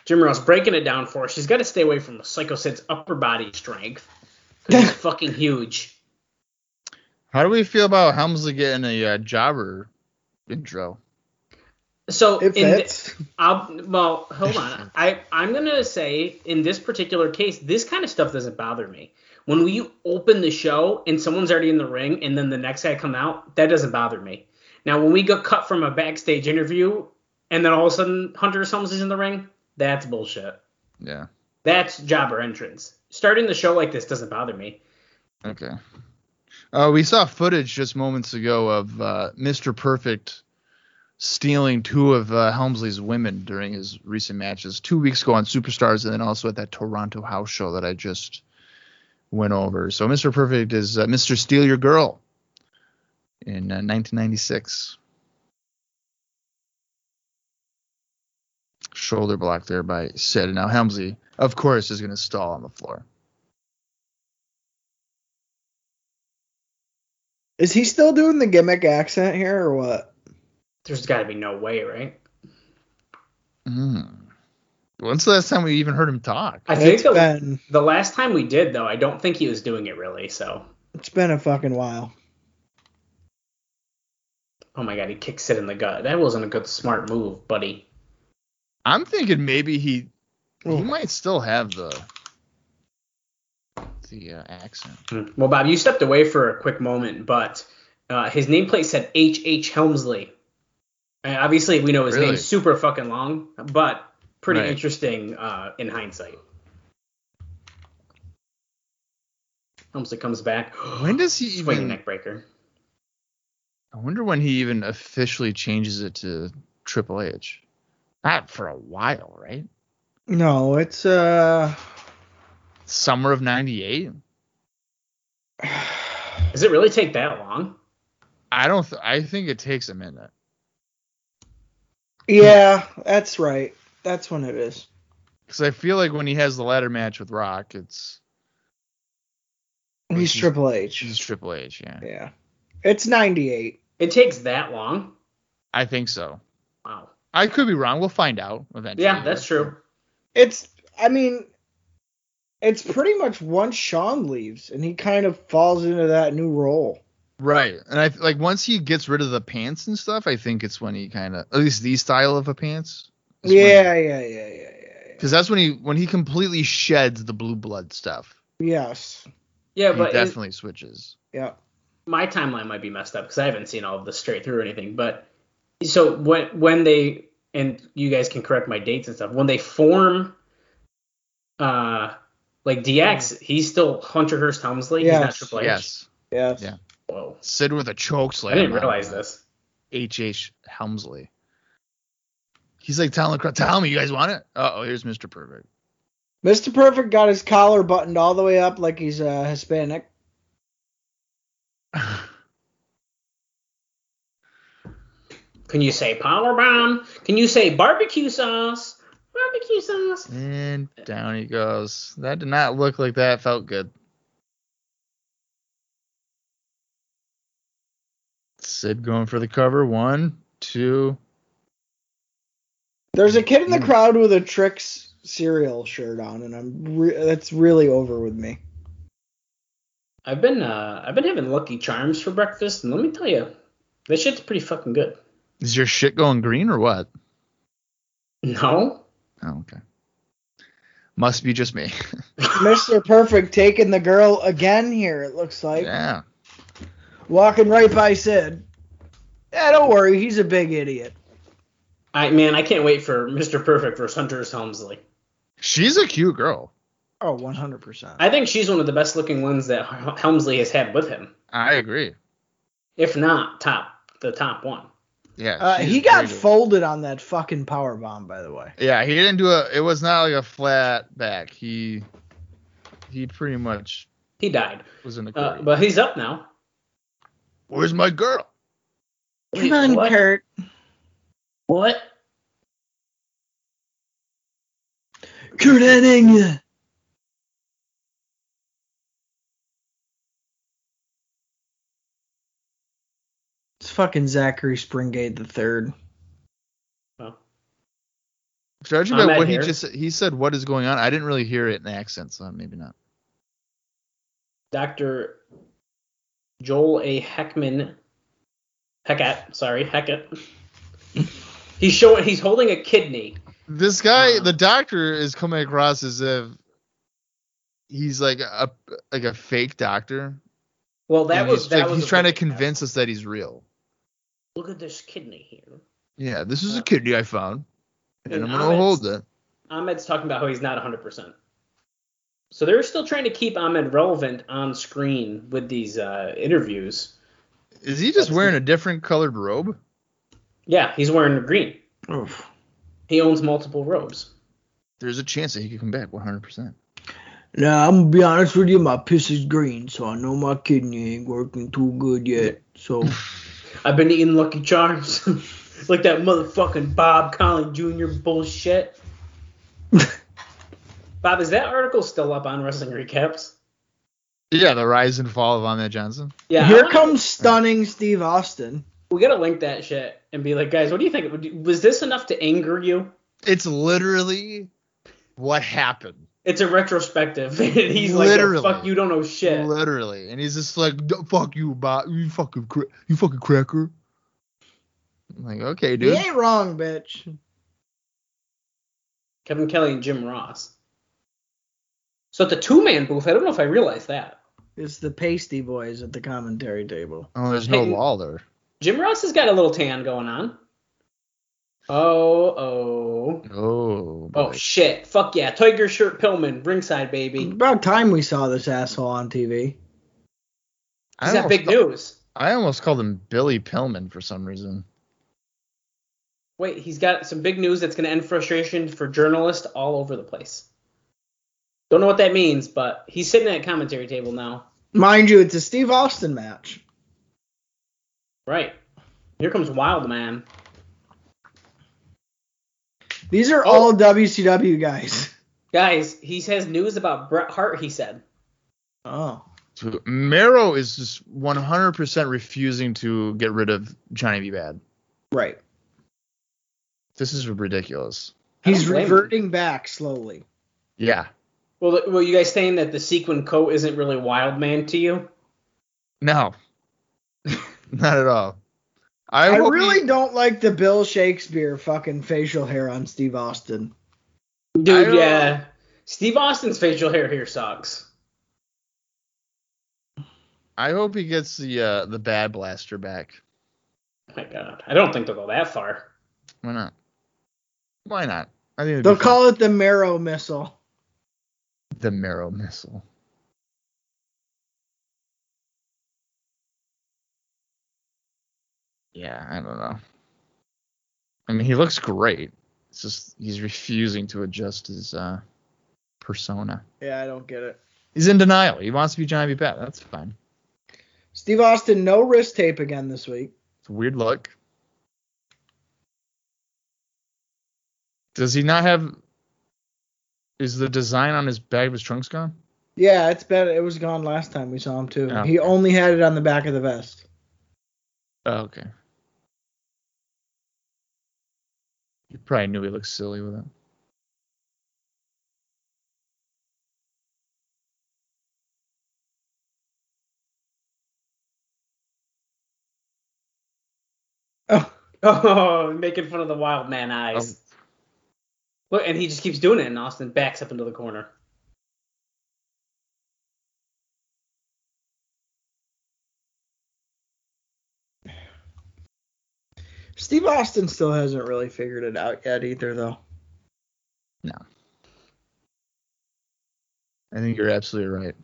Jim Ross breaking it down for her. She's got to stay away from Psycho Sid's upper body strength because he's fucking huge. How do we feel about Helmsley getting a jobber intro? So, well, hold on. I'm going to say in this particular case, this kind of stuff doesn't bother me. When you open the show and someone's already in the ring and then the next guy come out, that doesn't bother me. Now, when we got cut from a backstage interview and then all of a sudden Hunter Helmsley's in the ring, that's bullshit. Yeah. That's jobber entrance. Starting the show like this doesn't bother me. Okay. We saw footage just moments ago of Mr. Perfect stealing two of Helmsley's women during his recent matches 2 weeks ago on Superstars and then also at that Toronto house show that I just went over. So Mr. Perfect is Mr. Steal Your Girl in 1996. Shoulder block there by Sid. Now Helmsley, of course, is going to stall on the floor. Is he still doing the gimmick accent here or what? There's got to be no way, right? When's the last time we even heard him talk? I think the last time we did, though, I don't think he was doing it really, so. It's been a fucking while. Oh, my God, he kicks it in the gut. That wasn't a good, smart move, buddy. I'm thinking maybe he might still have the accent. Well, Bob, you stepped away for a quick moment, but his nameplate said H.H. Helmsley. And obviously, we know his name's super fucking long, but pretty interesting in hindsight. Helmsley comes back. When does he even... Swing neck breaker. I wonder when he even officially changes it to Triple H. Not for a while, right? No, it's summer of 98. Does it really take that long? I think it takes a minute. Yeah, that's right. That's when it is. Because I feel like when he has the ladder match with Rock, it's he's Triple H. He's Triple H, yeah. Yeah. It's 98. It takes that long? I think so. Wow. I could be wrong. We'll find out eventually. Yeah, that's true. It's pretty much once Shawn leaves and he kind of falls into that new role. Right. And I like once he gets rid of the pants and stuff, I think it's when he kind of, at least the style of a pants. Yeah. Because that's when he completely sheds the blue blood stuff. Yes. Yeah, but he definitely switches. Yeah. My timeline might be messed up because I haven't seen all of this straight through or anything, but. So when they, and you guys can correct my dates and stuff, when they form like DX, he's still Hunter Hearst Helmsley. Yes. He's not Triple H. Yes. Yeah. Whoa. Sid with a chokeslam. I didn't realize this. H.H. Helmsley. He's like telling the crowd, tell me, you guys want it? Uh-oh, here's Mr. Perfect. Mr. Perfect got his collar buttoned all the way up like he's Hispanic. Can you say powerbomb? Can you say barbecue sauce? Barbecue sauce. And down he goes. That did not look like that. Felt good. Sid going for the cover. 1, 2. There's a kid in the crowd with a Trix cereal shirt on, and that's really over with me. I've been having Lucky Charms for breakfast, and let me tell you, that shit's pretty fucking good. Is your shit going green or what? No. Oh, okay. Must be just me. Mr. Perfect taking the girl again here, it looks like. Yeah. Walking right by Sid. Yeah, don't worry. He's a big idiot. I can't wait for Mr. Perfect versus Hunter Helmsley. She's a cute girl. Oh, 100%. I think she's one of the best looking ones that Helmsley has had with him. I agree. If not, the top one. Yeah, he got folded on that fucking powerbomb, by the way. Yeah, he didn't do it was not like a flat back. He pretty much... He died. Was in the but he's up now. Where's my girl? Come on, what? Kurt. What? Kurt Hennig! Fucking Zachary Springate the third. Well, Judging by what he said, what is going on? I didn't really hear it in accent, so maybe not. Dr. Joel A. Heckett. He's holding a kidney. This guy, the doctor, is coming across as if he's like a fake doctor. Well, he's trying to convince us that he's real. Look at this kidney here. Yeah, this is a kidney I found, and I'm gonna hold it. Ahmed's talking about how he's not 100%. So they're still trying to keep Ahmed relevant on screen with these interviews. Is he just wearing a different colored robe? Yeah, he's wearing green. Oof. He owns multiple robes. There's a chance that he could come back 100%. Now, I'm going to be honest with you. My piss is green, so I know my kidney ain't working too good yet. So I've been eating Lucky Charms. Like that motherfucking Bob Collier Jr. bullshit. Bob, is that article still up on Wrestling Recaps? Yeah, the rise and fall of Ahmed Johnson. Yeah. Here comes stunning Steve Austin. We gotta link that shit and be like, guys, what do you think? Was this enough to anger you? It's literally what happened. It's a retrospective. He's literally, like, oh, "Fuck you, don't know shit." Literally, and he's just like, "Fuck you, Bob, you fucking cracker." I'm like, okay, dude. He ain't wrong, bitch. Kevin Kelly and Jim Ross. So at the two-man booth, I don't know if I realized that. It's the Pasty Boys at the commentary table. Oh, there's no Lawler. Jim Ross has got a little tan going on. Oh. Oh, shit. Fuck yeah. Tiger shirt Pillman. Ringside, baby. About time we saw this asshole on TV. Is that big news? I almost called him Billy Pillman for some reason. Wait, he's got some big news that's going to end frustration for journalists all over the place. Don't know what that means, but he's sitting at a commentary table now. Mind you, it's a Steve Austin match. Right. Here comes Wildman. These are all WCW guys. Guys, he has news about Bret Hart, he said. Oh. So Merrill is just 100% refusing to get rid of Johnny B. Bad. Right. This is ridiculous. He's reverting back slowly. Yeah. Well, were you guys saying that the sequin coat isn't really Wildman to you? No. Not at all. I really don't like the Bill Shakespeare fucking facial hair on Steve Austin. Dude, yeah. Steve Austin's facial hair here sucks. I hope he gets the Bad Blaster back. Oh my God. I don't think they'll go that far. Why not? I think they'll call it the Marrow Missile. The Marrow Missile. Yeah, I don't know. I mean, he looks great. It's just he's refusing to adjust his persona. Yeah, I don't get it. He's in denial. He wants to be Johnny B. Bad. That's fine. Steve Austin, no wrist tape again this week. It's a weird look. Does he not have... Is the design on his bag of his trunks gone? Yeah, it's bad. It was gone last time we saw him, too. Oh. He only had it on the back of the vest. Oh, okay. You probably knew he looked silly with it. Oh, making fun of the Wild Man eyes. Oh. Look, and he just keeps doing it, and Austin backs up into the corner. Steve Austin still hasn't really figured it out yet either, though. No. I think you're absolutely right.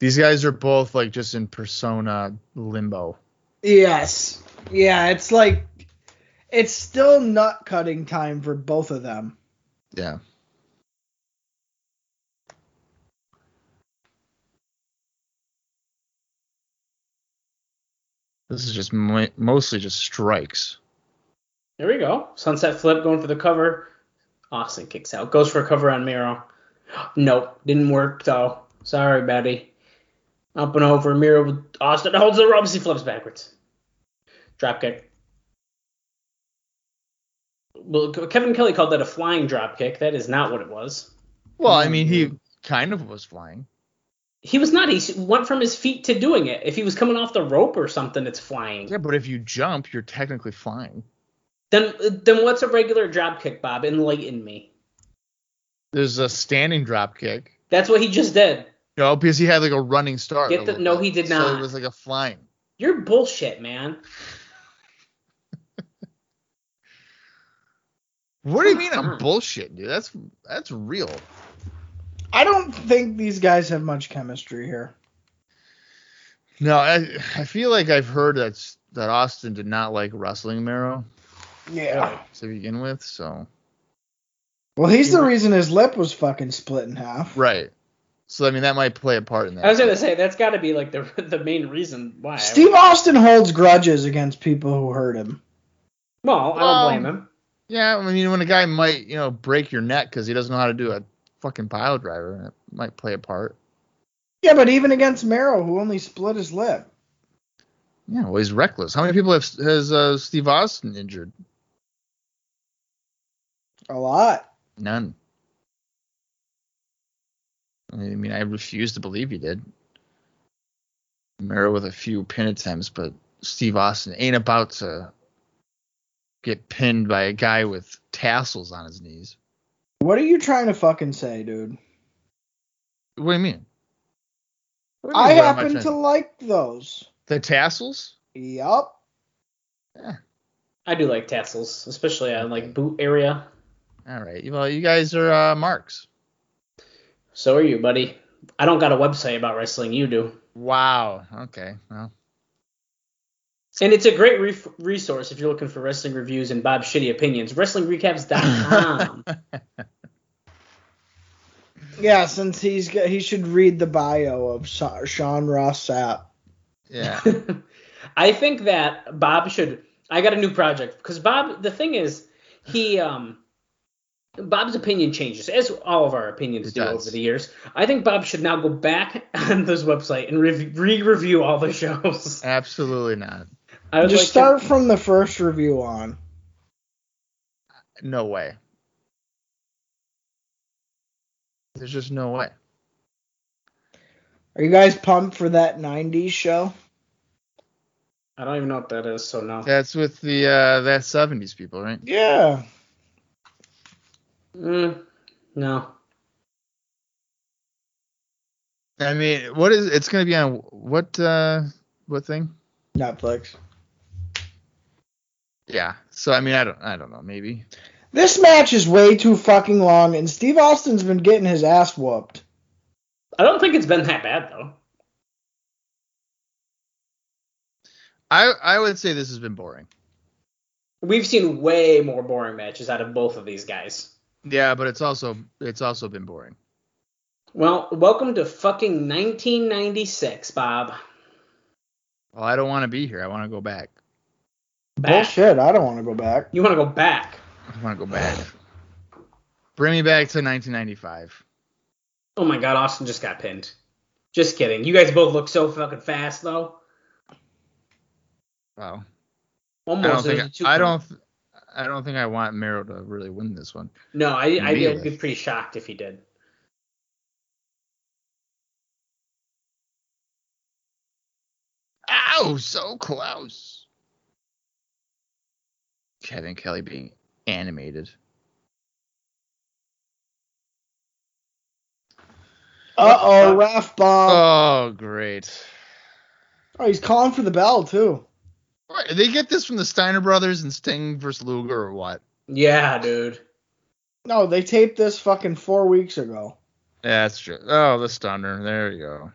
These guys are both, like, just in persona limbo. Yes. Yeah, it's like... It's still nut cutting time for both of them. Yeah. This is just mostly just strikes. There we go. Sunset flip going for the cover. Austin kicks out. Goes for a cover on Miro. Nope. Didn't work though. Sorry, buddy. Up and over. Miro with Austin holds the ropes. He flips backwards. Dropkick. Well, Kevin Kelly called that a flying drop kick. That is not what it was. Well, I mean, he kind of was flying. He was not. He went from his feet to doing it. If he was coming off the rope or something, it's flying. Yeah, but if you jump, you're technically flying. Then what's a regular drop kick, Bob? Enlighten me. There's a standing drop kick. That's what he just did. No, because he had like a running start. No, he did not. So it was like a flying. You're bullshit, man. What do you mean I'm bullshit, dude? That's real. I don't think these guys have much chemistry here. No, I feel like I've heard that Austin did not like wrestling Merrill. Yeah. To begin with, so. Well, he's the reason his lip was fucking split in half. Right. So, I mean, that might play a part in that. I was going to say, that's got to be, like, the main reason why. Steve Austin holds grudges against people who hurt him. Well, I don't blame him. Yeah, I mean, when a guy might, break your neck because he doesn't know how to do a fucking pile driver, it might play a part. Yeah, but even against Merrill, who only split his lip. Yeah, well, he's reckless. How many people has Steve Austin injured? A lot. None. I mean, I refuse to believe he did. Merrill with a few pin attempts, but Steve Austin ain't about to get pinned by a guy with tassels on his knees. What are you trying to fucking say, dude? What do you mean? I happen to like those. The tassels? Yup. Yeah. I do like tassels, especially on like boot area. All right. Well, you guys are marks. So are you, buddy. I don't got a website about wrestling. You do. Wow. Okay. Well. And it's a great resource if you're looking for wrestling reviews and Bob's shitty opinions. WrestlingRecaps.com. Yeah, since he should read the bio of Sean Ross Sapp. Yeah. I think that Bob should. I got a new project because Bob. The thing is, he Bob's opinion changes, as all of our opinions do over the years. I think Bob should now go back on this website and re-review all the shows. Absolutely not. I would just start from the first review on. No way. There's just no way. Are you guys pumped for that 90s show? I don't even know what that is, so no. That's with the that 70s people, right? Yeah. No. I mean, it's going to be on what thing? Netflix. Yeah. So I mean, I don't know, maybe. This match is way too fucking long and Steve Austin's been getting his ass whooped. I don't think it's been that bad though. I would say this has been boring. We've seen way more boring matches out of both of these guys. Yeah, but it's also been boring. Well, welcome to fucking 1996, Bob. Well, I don't want to be here. I want to go back. Bullshit, I don't want to go back. You want to go back? I want to go back. Bring me back to 1995. Oh my God, Austin just got pinned. Just kidding. You guys both look so fucking fast, though. Wow. Almost. I don't think I want Merrill to really win this one. No, I'd be pretty shocked if he did. Ow, so close. Kevin Kelly being animated. Uh-oh, ref ball. Oh, great. Oh, he's calling for the bell, too. Right, they get this from the Steiner brothers and Sting versus Luger or what? Yeah, dude. No, they taped this fucking 4 weeks ago. Yeah, that's true. Oh, the stunner. There you go.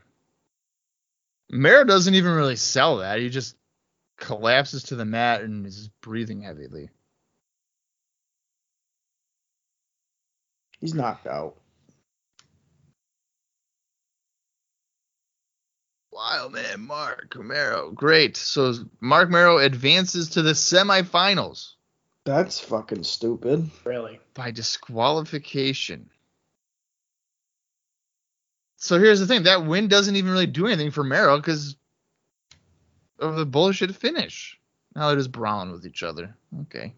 Merrill doesn't even really sell that. He just collapses to the mat and is breathing heavily. He's knocked out. Wild man, Mark Merrill. Great. So Mark Merrill advances to the semifinals. That's fucking stupid. Really? By disqualification. So here's the thing. That win doesn't even really do anything for Merrill because of the bullshit finish. Now they're just brawling with each other. Okay.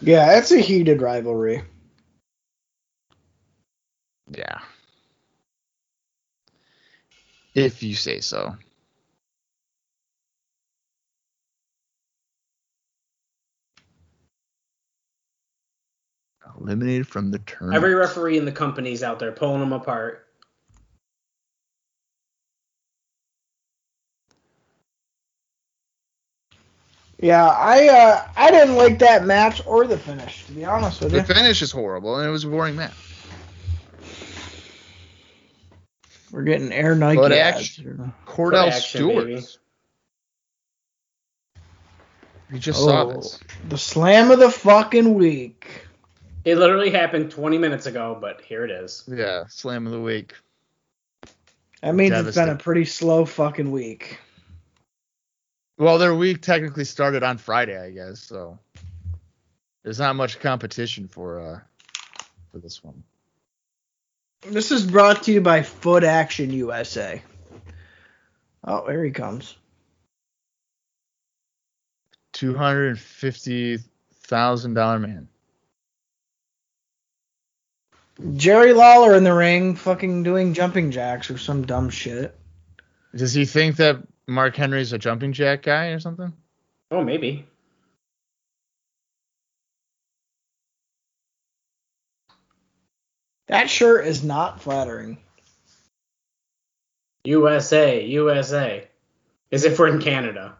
Yeah, it's a heated rivalry. Yeah. If you say so. Eliminated from the tournament. Every referee in the company's out there pulling them apart. Yeah, I didn't like that match or the finish, to be honest with you. The finish is horrible, and it was a boring match. We're getting Air Nike ads. Cordell Stewart. Baby. We just saw this. The slam of the fucking week. It literally happened 20 minutes ago, but here it is. Yeah, slam of the week. That means it's been a pretty slow fucking week. Well, their week technically started on Friday, I guess, so there's not much competition for this one. This is brought to you by Foot Action USA. Oh, here he comes. 250,000 man. Jerry Lawler in the ring, fucking doing jumping jacks or some dumb shit. Does he think that Mark Henry's a jumping jack guy or something? Oh, maybe. That shirt is not flattering. USA, USA. As if we're in Canada.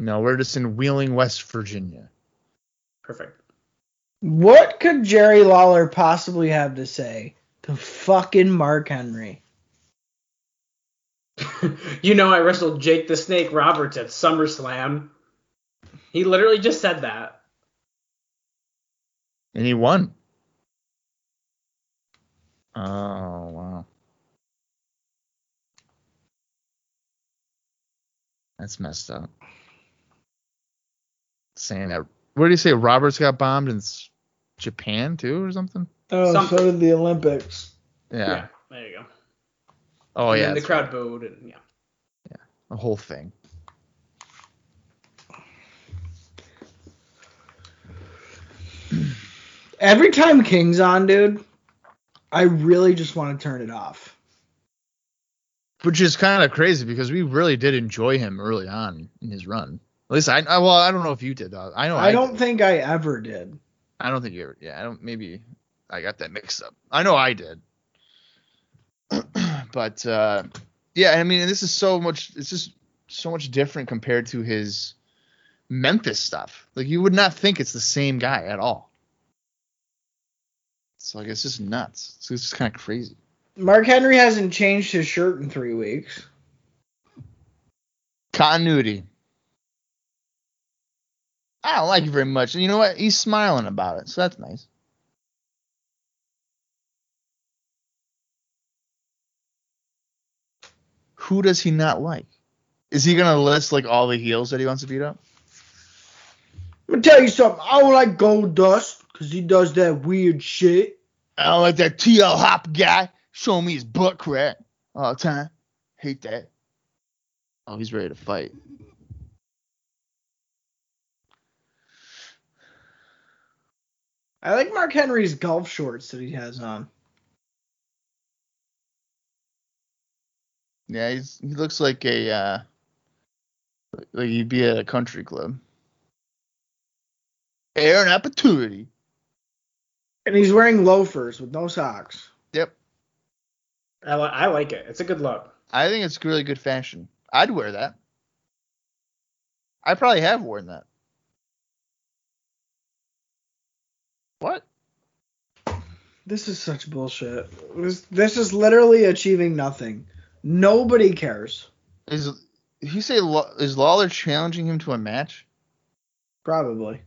No, we're just in Wheeling, West Virginia. Perfect. What could Jerry Lawler possibly have to say to fucking Mark Henry? You know I wrestled Jake the Snake Roberts at SummerSlam. He literally just said that. And he won. Oh, wow. That's messed up. Saying that. What did he say? Roberts got bombed in Japan, too, or something? Oh, something. So did the Olympics. Yeah. There you go. Oh, and yeah. And the crowd booed, and yeah. Yeah, the whole thing. Every time King's on, dude, I really just want to turn it off. Which is kind of crazy because we really did enjoy him early on in his run. At least I don't know if you did. I don't think I ever did. I don't think you ever. Yeah, maybe I got that mixed up. I know I did. But yeah, I mean, this is so much. It's just so much different compared to his Memphis stuff. Like you would not think it's the same guy at all. So like it's just nuts. So it's just kind of crazy. Mark Henry hasn't changed his shirt in 3 weeks. Continuity. I don't like you very much. And you know what? He's smiling about it, so that's nice. Who does he not like? Is he going to list like all the heels that he wants to beat up? I'm going to tell you something. I don't like Goldust because he does that weird shit. I don't like that TL Hop guy showing me his butt crack all the time. Hate that. Oh, he's ready to fight. I like Mark Henry's golf shorts that he has on. Yeah, he looks like like he'd be at a country club. Air and opportunity. And he's wearing loafers with no socks. Yep. I like it. It's a good look. I think it's really good fashion. I'd wear that. I probably have worn that. What? This is such bullshit. This is literally achieving nothing. Nobody cares. Is Lawler challenging him to a match? Probably.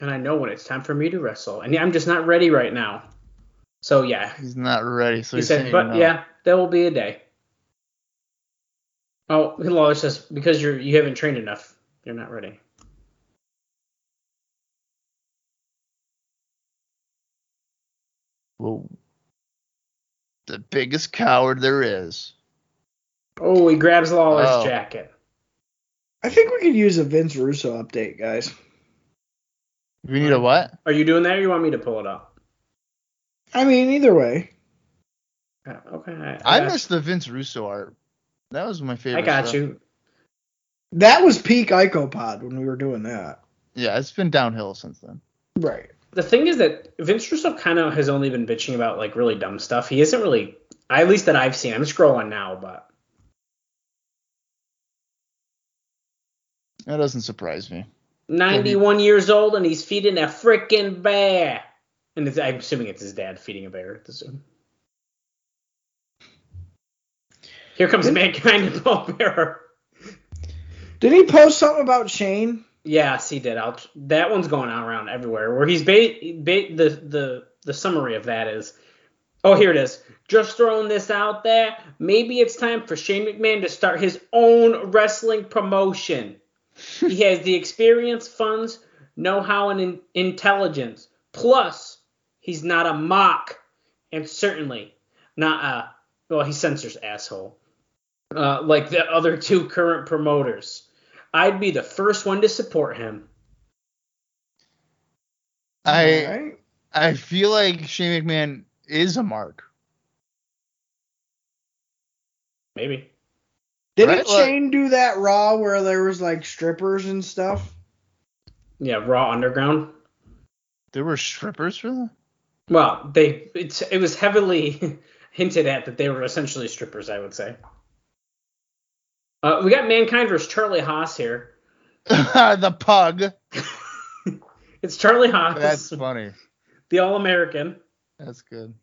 And I know when it's time for me to wrestle, and I'm just not ready right now. So yeah. He's not ready. So he said, but no. Yeah, there will be a day. Oh, Lawler says because you haven't trained enough, you're not ready. Whoa. The biggest coward there is. Oh, he grabs Lawler's jacket. I think we could use a Vince Russo update, guys. We need a what? Are you doing that or you want me to pull it up? I mean, either way. Okay. I missed the Vince Russo art. That was my favorite. I got stuff. You. That was peak IcoPod when we were doing that. Yeah, it's been downhill since then. Right. The thing is that Vince Russo kind of has only been bitching about, like, really dumb stuff. He isn't really, at least that I've seen. I'm scrolling now, but. That doesn't surprise me. 91 years old, and he's feeding a freaking bear. And I'm assuming it's his dad feeding a bear at the zoo. Here comes Mankind and Paul Bearer. Did he post something about Shane? Yes, he did. That one's going on around everywhere. Where he's the summary of that is, oh, here it is. Just throwing this out there. Maybe it's time for Shane McMahon to start his own wrestling promotion. He has the experience, funds, know-how, and intelligence. Plus, he's not a mock, and certainly not a – well, he censors asshole, like the other two current promoters. I'd be the first one to support him. I feel like Shane McMahon is a mark. Maybe. Didn't Shane do that Raw where there was, like, strippers and stuff? Yeah, Raw Underground. There were strippers for that? Well, it was heavily hinted at that they were essentially strippers, I would say. We got Mankind versus Charlie Haas here. The pug. It's Charlie Haas. That's funny. The All-American. That's good.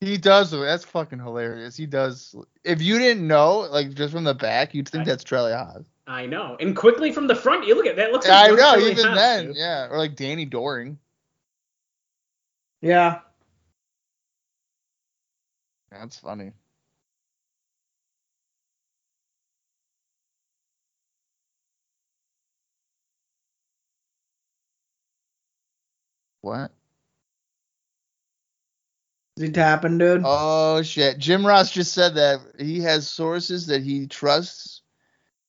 He does. That's fucking hilarious. He does. If you didn't know, like, just from the back, you'd think that's Charlie Haas. I know. And quickly from the front, you look at that. Looks like I know. Charlie even Haas, then. Dude. Yeah. Or like Danny Doring. Yeah. That's funny. What? Is he tapping, dude? Oh, shit. Jim Ross just said that he has sources that he trusts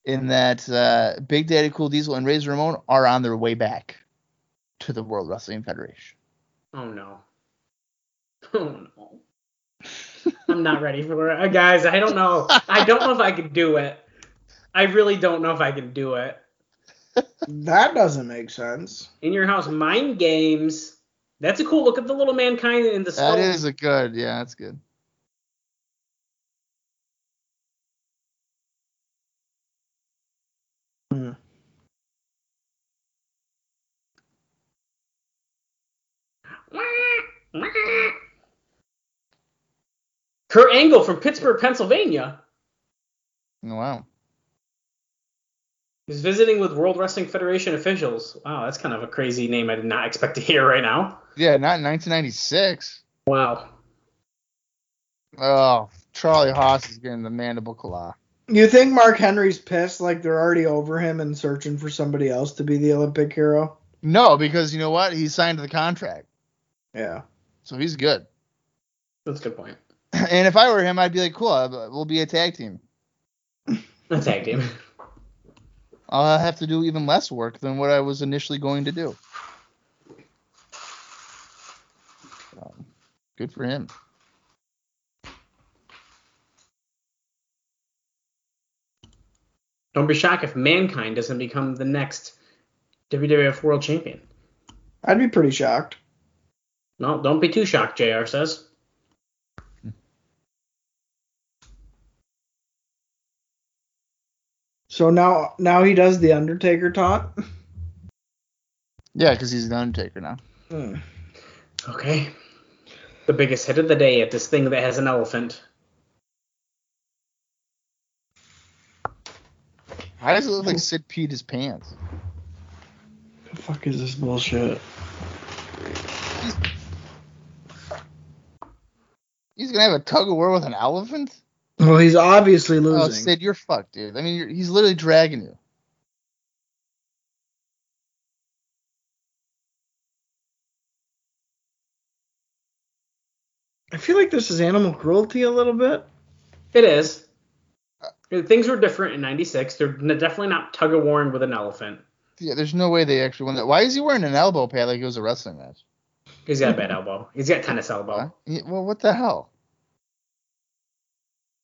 in that Big Daddy Cool Diesel and Razor Ramon are on their way back to the World Wrestling Federation. Oh, no. Oh, no. I'm not ready for it. Guys, I don't know. I don't know if I can do it. I really don't know if I can do it. That doesn't make sense. In your house, mind games. That's a cool look at the little Mankind in the skull. That is a good, yeah, that's good. Mm. Kurt Angle from Pittsburgh, Pennsylvania. Wow. He's visiting with World Wrestling Federation officials. Wow, that's kind of a crazy name I did not expect to hear right now. Yeah, not in 1996. Wow. Oh, Charlie Haas is getting the mandible claw. You think Mark Henry's pissed like they're already over him and searching for somebody else to be the Olympic hero? No, because you know what? He signed the contract. Yeah. So he's good. That's a good point. And if I were him, I'd be like, cool, we'll be a tag team. A tag team. I'll have to do even less work than what I was initially going to do. Good for him. Don't be shocked if Mankind doesn't become the next WWF World Champion. I'd be pretty shocked. No, don't be too shocked, JR says. So now he does the Undertaker taunt? Yeah, because he's the Undertaker now. Hmm. Okay. The biggest hit of the day at this thing that has an elephant. Why does it look like Sid peed his pants? The fuck is this bullshit? He's going to have a tug of war with an elephant? Well, he's obviously losing. Oh, Sid, you're fucked, dude. I mean, he's literally dragging you. I feel like this is animal cruelty a little bit. It is. Things were different in 96. They're definitely not tug-of-warring with an elephant. Yeah, there's no way they actually won that. Why is he wearing an elbow pad like it was a wrestling match? He's got a bad elbow. He's got tennis elbow. Yeah, well, what the hell?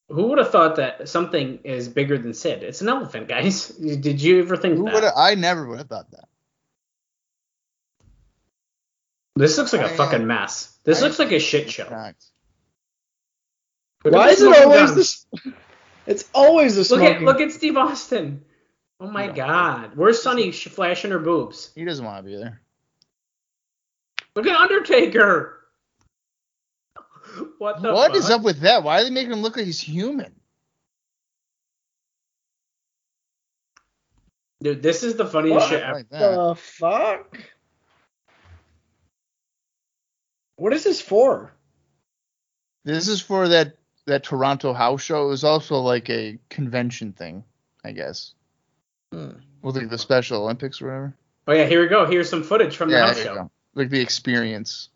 Who would have thought that something is bigger than Sid? It's an elephant, guys. Did you ever think that? I never would have thought that. This looks like a fucking mess. This looks like a shit show. Why is it always this? It's always the smoking. Look at Steve Austin. Oh, my God. Where's Sunny flashing her boobs? He doesn't want to be there. Look at Undertaker. What is up with that? Why are they making him look like he's human? Dude, this is the funniest shit ever. What the fuck? What is this for? This is for that Toronto house show. It was also like a convention thing, I guess. Well, like the Special Olympics or whatever. Oh, yeah, here we go. Here's some footage from the house show. Like the experience.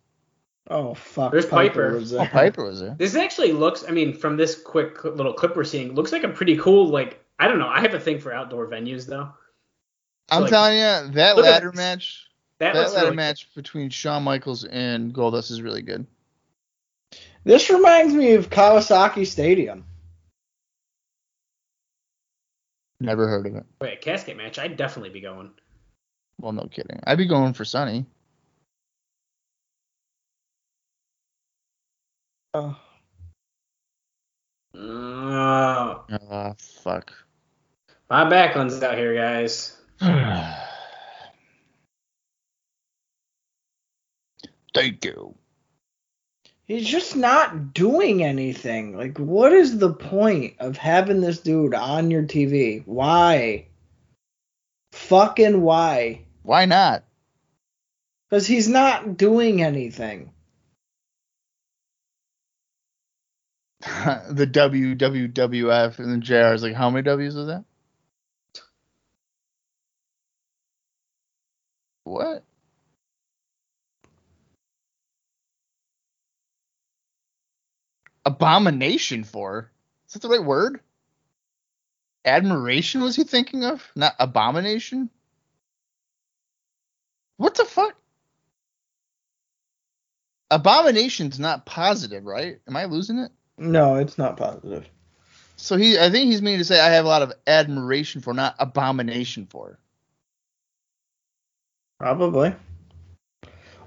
Oh, fuck. There's Piper. Piper was there. This actually looks, I mean, from this quick little clip we're seeing, looks like a pretty cool, like, I don't know. I have a thing for outdoor venues, though. So, I'm telling you, that ladder match... That ladder match between Shawn Michaels and Goldust is really good. This reminds me of Kawasaki Stadium. Never heard of it. Wait, a casket match? I'd definitely be going. Well, no kidding. I'd be going for Sonny. Oh. Oh, fuck. My backland's out here, guys. Thank you. He's just not doing anything. Like, what is the point of having this dude on your TV? Why? Fucking why? Why not? Because he's not doing anything. The WWF and the JR is like, how many W's is that? What? Abomination for? Is that the right word? Admiration was he thinking of? Not abomination? What the fuck? Abomination's not positive, right? Am I losing it? No, it's not positive. So I think he's meaning to say I have a lot of admiration for, not abomination for. Probably.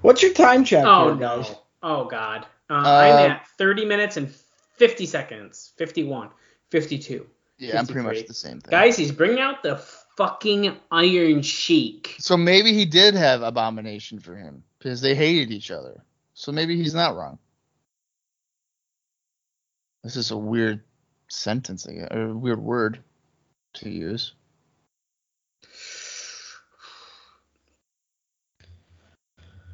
What's your time check? Oh, no. Oh, God. I'm at 30 minutes and 50 seconds, 51, 52. Yeah, 53. I'm pretty much the same thing. Guys, he's bringing out the fucking Iron Sheik. So maybe he did have abomination for him because they hated each other. So maybe he's not wrong. This is a weird sentence, I guess, or a weird word to use.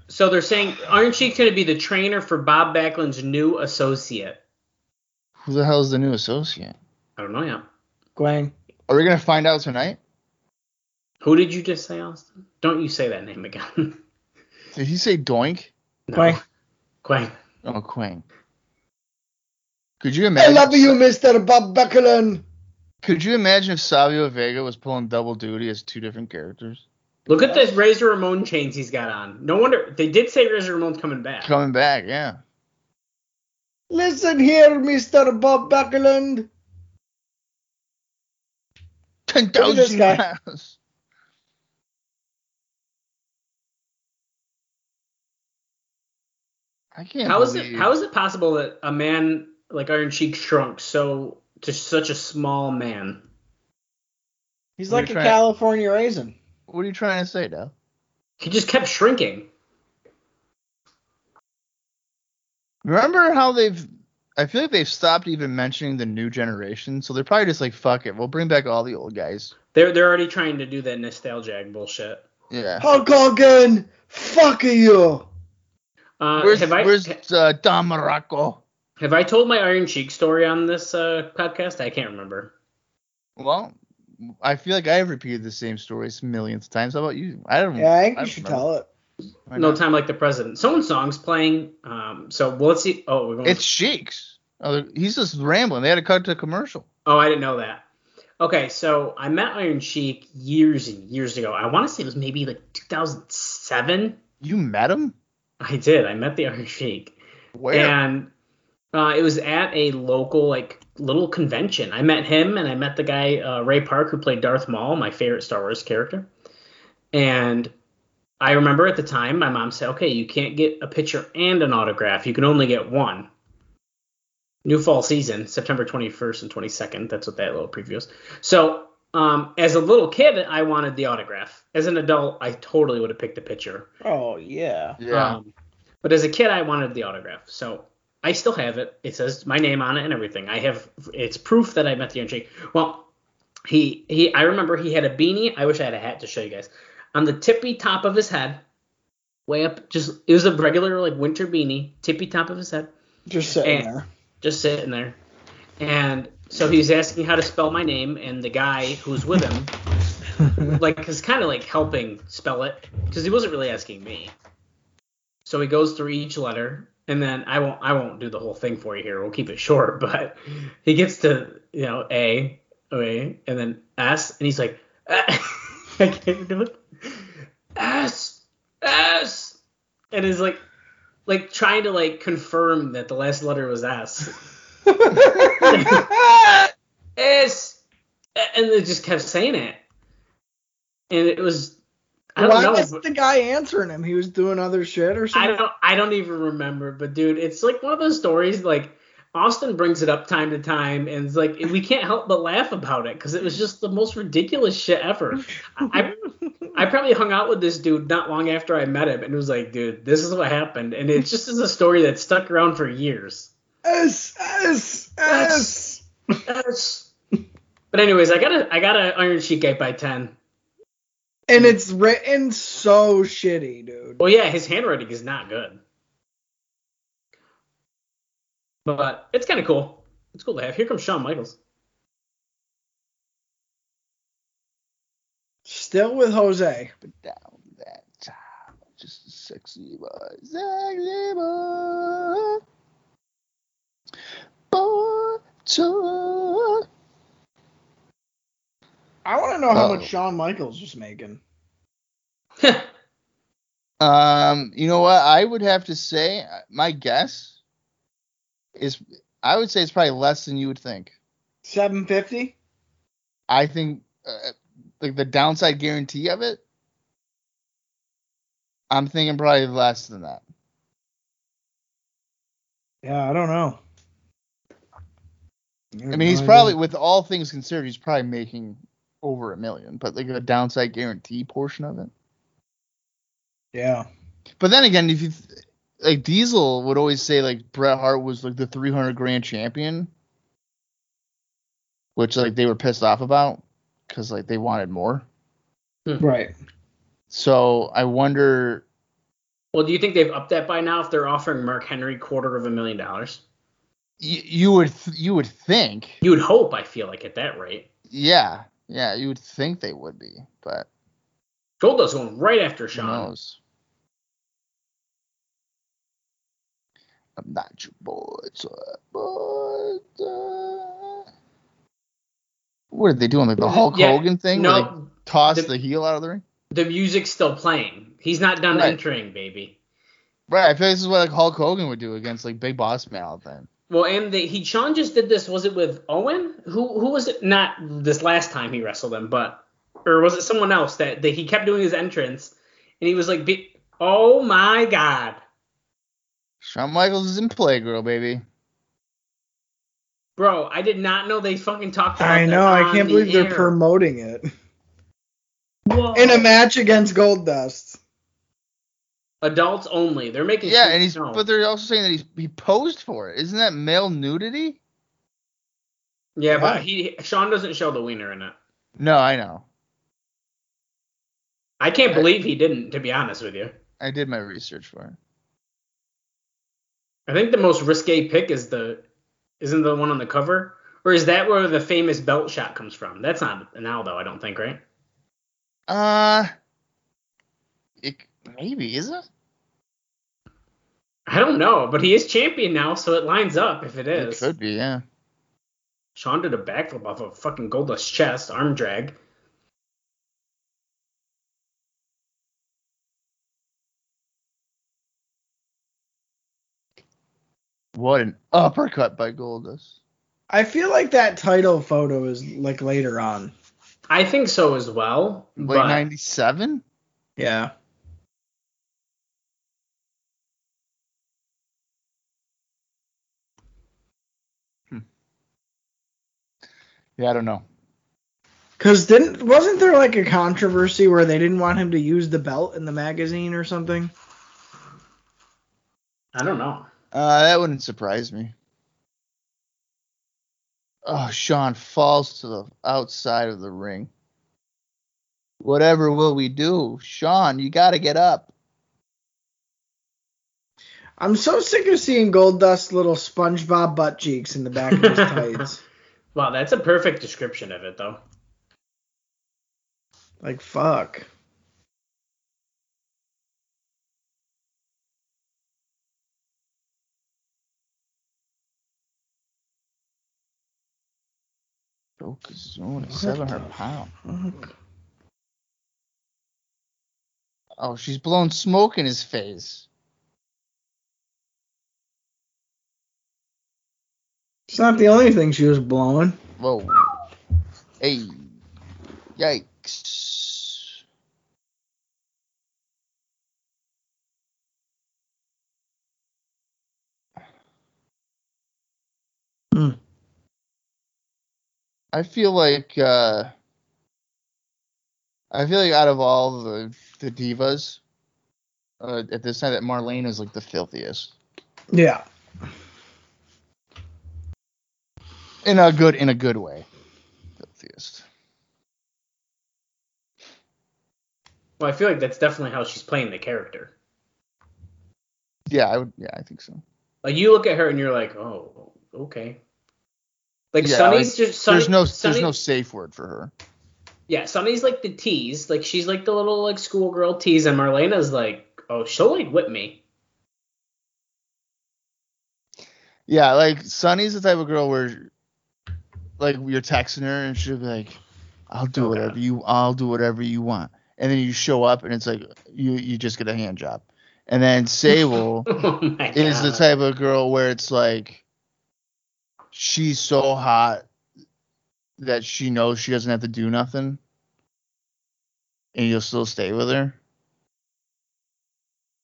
So they're saying, Iron Sheik's going to be the trainer for Bob Backlund's new associate. Who the hell is the new associate? I don't know yet. Gwen. Are we going to find out tonight? Who did you just say, Austin? Don't you say that name again. Did he say Doink? No. Quang. Oh, Quang. Could you imagine? I love you, Mr. Bob Backlund. Could you imagine if Savio Vega was pulling double duty as two different characters? Look at the Razor Ramon chains he's got on. No wonder. They did say Razor Ramon's coming back. Coming back, yeah. Listen here, Mr. Bob Backlund. 10,000 miles. I can't How is it possible that a man like Iron Sheik shrunk to such a small man? He's like a California raisin. What are you trying to say, Dale? He just kept shrinking. Remember how I feel like they've stopped even mentioning the new generation, so they're probably just like, fuck it, we'll bring back all the old guys. They're already trying to do that nostalgia bullshit. Yeah. Hulk Hogan, fuck you! Where's Don Morocco? Have I told my Iron Sheik story on this podcast? I can't remember. Well... I feel like I've repeated the same stories millions of times. How about you? I don't know. Yeah, I think you should tell it. No Time Like the President. Someone's song's playing. Let's see. Oh, we're going. It's Sheik's. Oh, he's just rambling. They had to cut to a commercial. Oh, I didn't know that. Okay, so I met Iron Sheik years and years ago. I want to say it was maybe like 2007. You met him? I did. I met the Iron Sheik. Where? And it was at a local, like, little convention. I met him, and I met the guy, Ray Park, who played Darth Maul, my favorite Star Wars character. And I remember at the time, my mom said, okay, you can't get a picture and an autograph. You can only get one. New fall season, September 21st and 22nd. That's what that little preview is. So as a little kid, I wanted the autograph. As an adult, I totally would have picked the picture. Oh, yeah. Yeah. But as a kid, I wanted the autograph. So I still have it. It says my name on it and everything. I have – it's proof that I met the Unchained. Well, he – I remember he had a beanie. I wish I had a hat to show you guys. On the tippy top of his head, way up – just – it was a regular, like, winter beanie, tippy top of his head. Just sitting there. Just sitting there. And so he's asking how to spell my name, and the guy who's with him, like, is kind of like helping spell it because he wasn't really asking me. So he goes through each letter, and then I won't do the whole thing for you here. We'll keep it short, but he gets to, you know, A, and then S, and he's like, I can't do it. S, and he's like. Like, trying to, like, confirm that the last letter was S. S. And they just kept saying it. And it was, I don't know. Why wasn't the guy answering him? He was doing other shit or something? I don't even remember. But, dude, it's, like, one of those stories, like, Austin brings it up time to time. And it's, like, we can't help but laugh about it. Because it was just the most ridiculous shit ever. I probably hung out with this dude not long after I met him, and it was like, dude, this is what happened. And it just is a story that stuck around for years. S. But anyways, I got an Iron Sheik 8x10. And it's written so shitty, dude. Well, yeah, his handwriting is not good. But it's kind of cool. It's cool to have. Here comes Shawn Michaels. Still with Jose. But down that time, just a sexy boy. Sexy boy. Boy, child. I want to know how much Shawn Michaels was making. You know what? I would have to say, my guess is, I would say it's probably less than you would think. 750? I think... like the downside guarantee of it, I'm thinking probably less than that. Yeah, I don't know. I mean, he's probably, with all things considered, he's probably making over $1 million, but like a downside guarantee portion of it. Yeah. But then again, if you like, Diesel would always say like Bret Hart was like the 300 grand champion, which like they were pissed off about. Because, like, they wanted more. Right. So, I wonder... Well, do you think they've upped that by now if they're offering Mark Henry $250,000? You would think. You would hope, I feel like, at that rate. Yeah. Yeah, you would think they would be, but... Goldust's going right after Shawn. Who knows? I'm not your boy. What are they doing? Like the Hulk Hogan thing? No, where they toss the heel out of the ring? The music's still playing. He's not done entering, baby. Right. I feel like this is what like Hulk Hogan would do against like Big Boss Man all the time. Well, and Shawn just did this. Was it with Owen? Who was it? Not this last time he wrestled him, but or was it someone else that he kept doing his entrance and he was like, oh my God. Shawn Michaels is in Playgirl, baby. Bro, I did not know they fucking talked about it. I know, I can't believe they're promoting it. Whoa. In a match against Goldust. Adults only. They're making but they're also saying that he posed for it. Isn't that male nudity? Yeah, but Shawn doesn't show the wiener in it. No, I know. I can't believe he didn't, to be honest with you. I did my research for it. I think the most risque pick is isn't the one on the cover? Or is that where the famous belt shot comes from? That's not an Aldo, I don't think, right? Maybe, is it? I don't know, but he is champion now, so it lines up if it is. It could be, yeah. Shawn did a backflip off of fucking Goldust chest, arm drag. What an uppercut by Goldust. I feel like that title photo is like later on. I think so as well. Like 97? Yeah. Yeah, I don't know. Cause wasn't there like a controversy where they didn't want him to use the belt in the magazine or something? I don't know. That wouldn't surprise me. Oh, Shawn falls to the outside of the ring. Whatever will we do? Shawn, you gotta get up. I'm so sick of seeing Goldust's little SpongeBob butt cheeks in the back of his tights. Wow, that's a perfect description of it, though. Like, fuck. Broke his own at 700 pounds. Oh, she's blowing smoke in his face. It's not the only thing she was blowing. Whoa. Hey. Yikes. I feel like out of all the divas at this time that Marlene is like the filthiest. Yeah. In a good way. Filthiest. Well, I feel like that's definitely how she's playing the character. Yeah, I think so. Like you look at her and you're like, oh, okay. Like yeah, Sunny's like, just there's no safe word for her. Yeah, Sunny's like the tease. Like she's like the little like schoolgirl tease, and Marlena's like, oh, she'll like whip me. Yeah, like Sunny's the type of girl where like you're texting her and she'll be like, I'll do whatever you want. And then you show up and it's like you just get a hand job. And then Sable is the type of girl where it's like she's so hot that she knows she doesn't have to do nothing. And you'll still stay with her.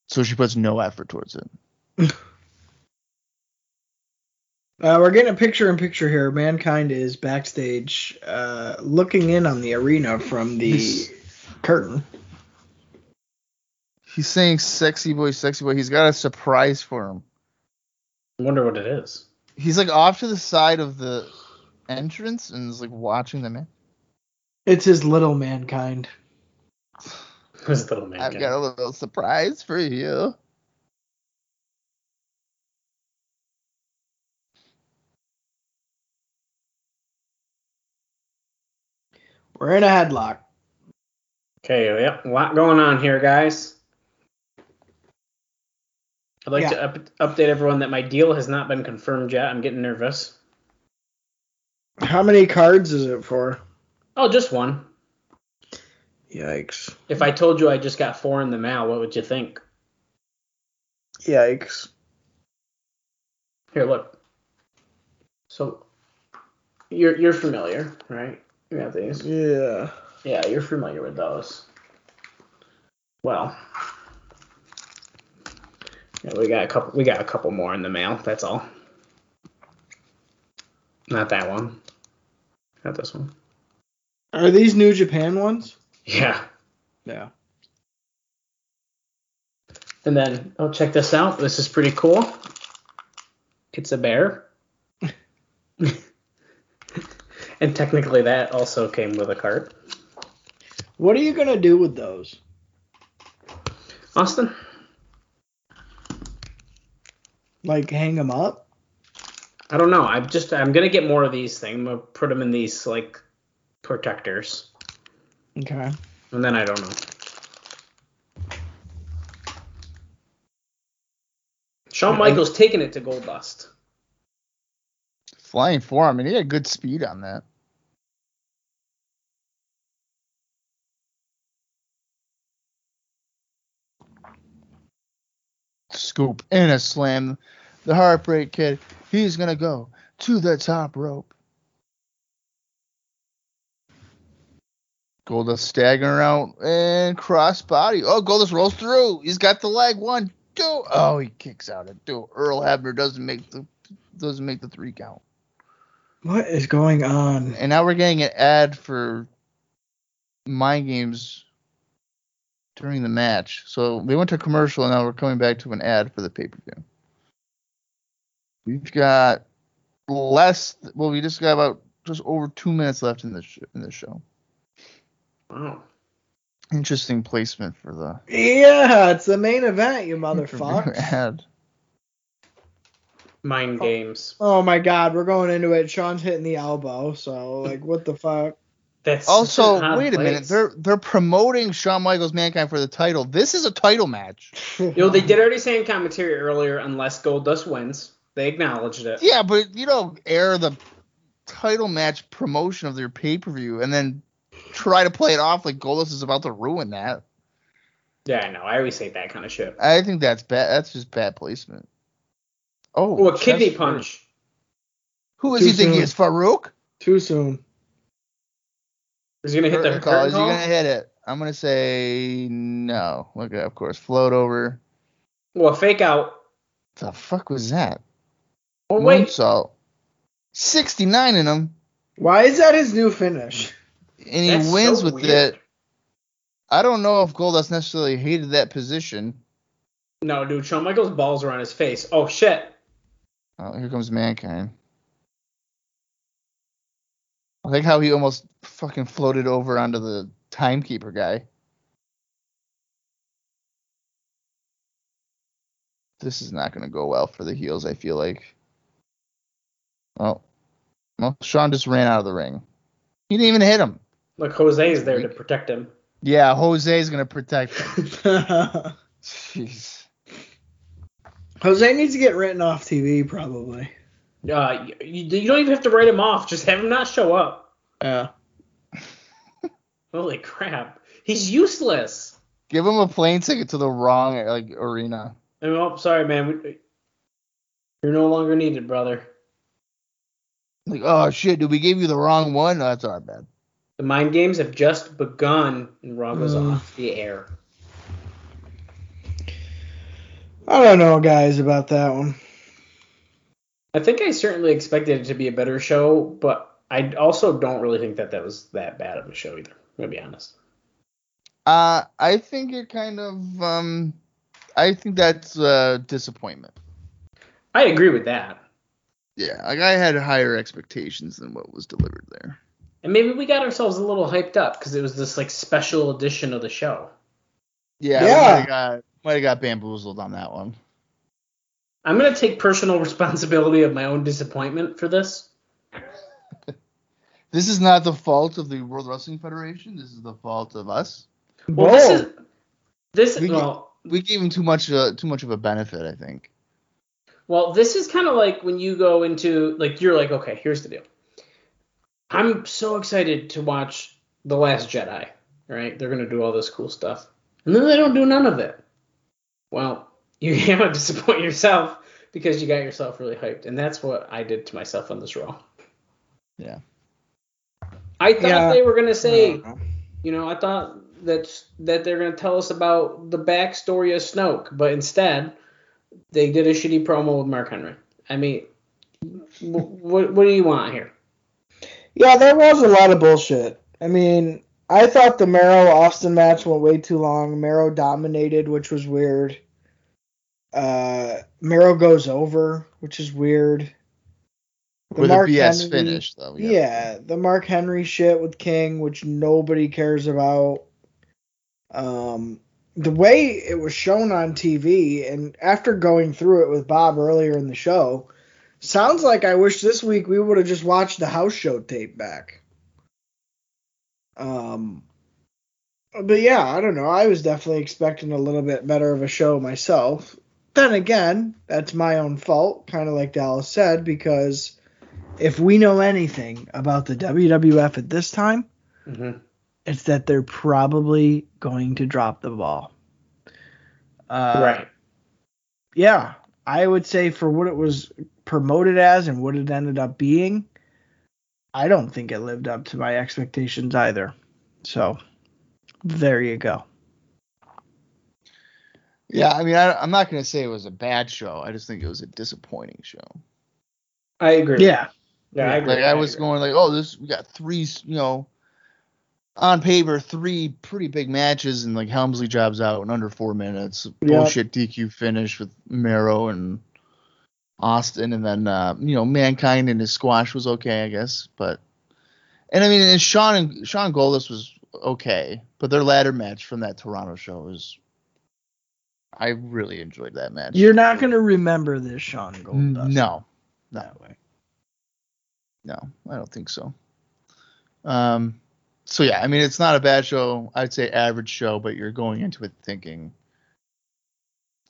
So she puts no effort towards it. We're getting a picture-in-picture here. Mankind is backstage looking in on the arena from the curtain. He's saying sexy boy, sexy boy. He's got a surprise for him. I wonder what it is. He's, like, off to the side of the entrance and is, like, watching the man. It's his little Mankind. His little Mankind. I've got a little surprise for you. We're in a headlock. Okay, yep, a lot going on here, guys. I'd like to update everyone that my deal has not been confirmed yet. I'm getting nervous. How many cards is it for? Oh, just one. Yikes. If I told you I just got 4 in the mail, what would you think? Yikes. Here, look. So, you're familiar, right? You got these? Yeah. Yeah, you're familiar with those. Well, yeah, we got a couple more in the mail, that's all. Not that one. Not this one. Are these New Japan ones? Yeah. Yeah. And then, oh, check this out. This is pretty cool. It's a bear. And technically that also came with a cart. What are you going to do with those? Austin? Like hang them up? I don't know. I'm going to get more of these things. I'm going to put them in these like protectors. Okay. And then I don't know. Shawn Michaels taking it to Goldust. flying forearm, and he had good speed on that. Scoop and a slam. The Heartbreak Kid, he's going to go to the top rope. Goldust staggering around and cross body. Oh, Goldust rolls through. He's got the leg. 1, 2. Oh, he kicks out at 2. Earl Hebner doesn't make the 3 count. What is going on? And now we're getting an ad for Mind Games during the match. So we went to a commercial, and now we're coming back to an ad for the pay-per-view. We've got we just got about just over 2 minutes left in this show. Wow. Interesting placement for the... Yeah, it's the main event, you motherfucker. Mind Games. Oh my god, we're going into it. Sean's hitting the elbow, so, what the fuck? That's also, wait a minute. They're promoting Shawn Michaels Mankind for the title. This is a title match. They did already say in commentary earlier, unless Goldust wins. They acknowledged it. Yeah, but you don't air the title match promotion of their pay-per-view and then try to play it off like Goldust is about to ruin that. Yeah, I know. I always hate that kind of shit. I think that's bad. That's just bad placement. Oh, a kidney punch. Who is he thinking is Faarooq? Too soon. Is he going to hit the call? Is he going to hit it? I'm going to say no. Look, of course, float over. Well, fake out. The fuck was that? Oh, wait. Moonsault. 69 in him. Why is that his new finish? And that's he wins so with weird. It. I don't know if Goldust necessarily hated that position. No, dude, Shawn Michaels' balls are on his face. Oh, shit. Oh, here comes Mankind. I like how he almost fucking floated over onto the timekeeper guy. This is not going to go well for the heels, I feel like. Oh. Well, Shawn just ran out of the ring. He didn't even hit him. Look, Jose's there to protect him. Yeah, Jose's going to protect him. Jeez. Jose needs to get written off TV, probably. You don't even have to write him off. Just have him not show up. Yeah. Holy crap. He's useless. Give him a plane ticket to the wrong arena. Oh, sorry, man. You're no longer needed, brother. Oh, shit, dude, we gave you the wrong one? No, that's our bad. The Mind Games have just begun, and Rob was off the air. I don't know, guys, about that one. I think I certainly expected it to be a better show, but I also don't really think that was that bad of a show either, I'm going to be honest. I think it kind of... I think that's a disappointment. I agree with that. Yeah, I had higher expectations than what was delivered there. And maybe we got ourselves a little hyped up because it was this special edition of the show. Yeah. Might have got bamboozled on that one. I'm going to take personal responsibility of my own disappointment for this. This is not the fault of the World Wrestling Federation. This is the fault of us. Well, we gave him too much of a benefit, I think. Well, this is kind of like when you go into, you're like, okay, here's the deal. I'm so excited to watch The Last Jedi, right? They're going to do all this cool stuff. And then they don't do none of it. Well, you're going to disappoint yourself because you got yourself really hyped. And that's what I did to myself on this Raw. Yeah. I thought they were going to say, I thought that they're going to tell us about the backstory of Snoke, but instead... They did a shitty promo with Mark Henry. I mean, what do you want here? Yeah, there was a lot of bullshit. I mean, I thought the Merrill-Austin match went way too long. Merrill dominated, which was weird. Merrill goes over, which is weird. With a BS finish, though. Yeah, the Mark Henry shit with King, which nobody cares about. The way it was shown on TV, and after going through it with Bob earlier in the show, sounds like I wish this week we would have just watched the house show tape back. But yeah, I don't know. I was definitely expecting a little bit better of a show myself. Then again, that's my own fault, kind of like Dallas said, because if we know anything about the WWF at this time, mm-hmm. it's that they're probably going to drop the ball. Right. Yeah, I would say for what it was promoted as and what it ended up being, I don't think it lived up to my expectations either. So there you go. Yeah, I mean, I'm not going to say it was a bad show. I just think it was a disappointing show. I agree. Yeah, I agree. Like, I agree. Going like, oh, we got three, on paper, three pretty big matches, and like Helmsley jobs out in under 4 minutes. Bullshit DQ finish with Merrill and Austin, and then Mankind and his squash was okay, I guess. But and Shawn Goldust was okay, but their ladder match from that Toronto show was. I really enjoyed that match. You're not going to remember this Shawn Goldust. No. That way. No, I don't think so. So, yeah, I mean, it's not a bad show. I'd say average show, but you're going into it thinking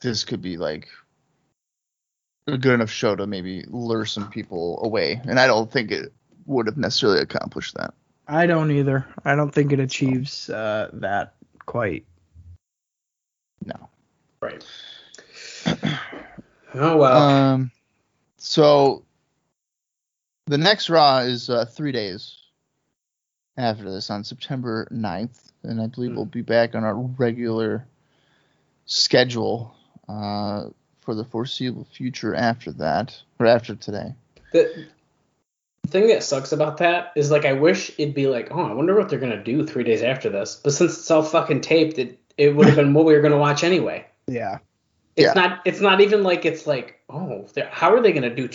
this could be, like, a good enough show to maybe lure some people away. And I don't think it would have necessarily accomplished that. I don't either. I don't think it achieves that quite. No. Right. Oh, well. So the next Raw is 3 days after this on September 9th, and I believe we'll be back on our regular schedule for the foreseeable future after that, or after today. The thing that sucks about that is, like, I wish it'd be like, oh, I wonder what they're going to do 3 days after this. But since it's all fucking taped, it would have been what we were going to watch anyway. Yeah. It's not even like it's like, oh, how are they going to do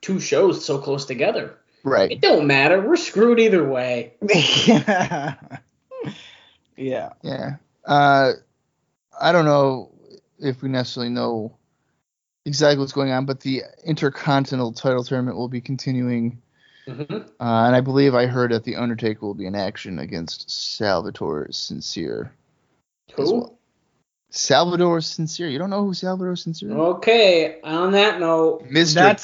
two shows so close together? Right. It don't matter. We're screwed either way. Yeah. Yeah. Yeah. I don't know if we necessarily know exactly what's going on, but the Intercontinental Title Tournament will be continuing. Mm-hmm. And I believe I heard that the Undertaker will be in action against Salvatore Sincere. Cool. Salvador Sincere. You don't know who Salvador Sincere is? Okay, on that note, Mr.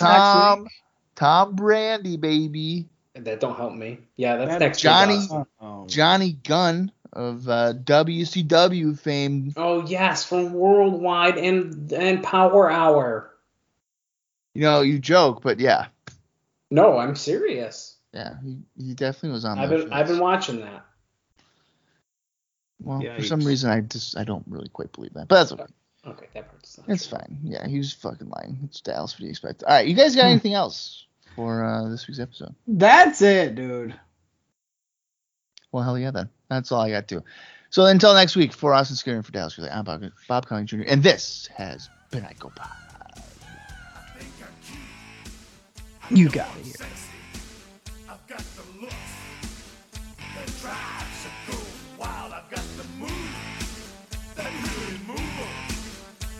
Tom Brandy, baby. That don't help me. Yeah, that's next week. Johnny Gunn of WCW fame. Oh, yes, from Worldwide and Power Hour. You know, you joke, but yeah. No, I'm serious. Yeah, he definitely was on that. I've been watching that. Well, yeah, for some reason, I don't really quite believe that. But that's okay. Okay, that part's not It's true. Fine. Yeah, he was fucking lying. It's Dallas. What do you expect? All right, you guys got anything else for this week's episode? That's it, dude. Well, hell yeah, then. That's all I got, too. So until next week, for Austin Skinner and for Dallas Gridley, I'm Bob Collier Jr., and this has been IcoPod. You got it here. I've got the look, the drive.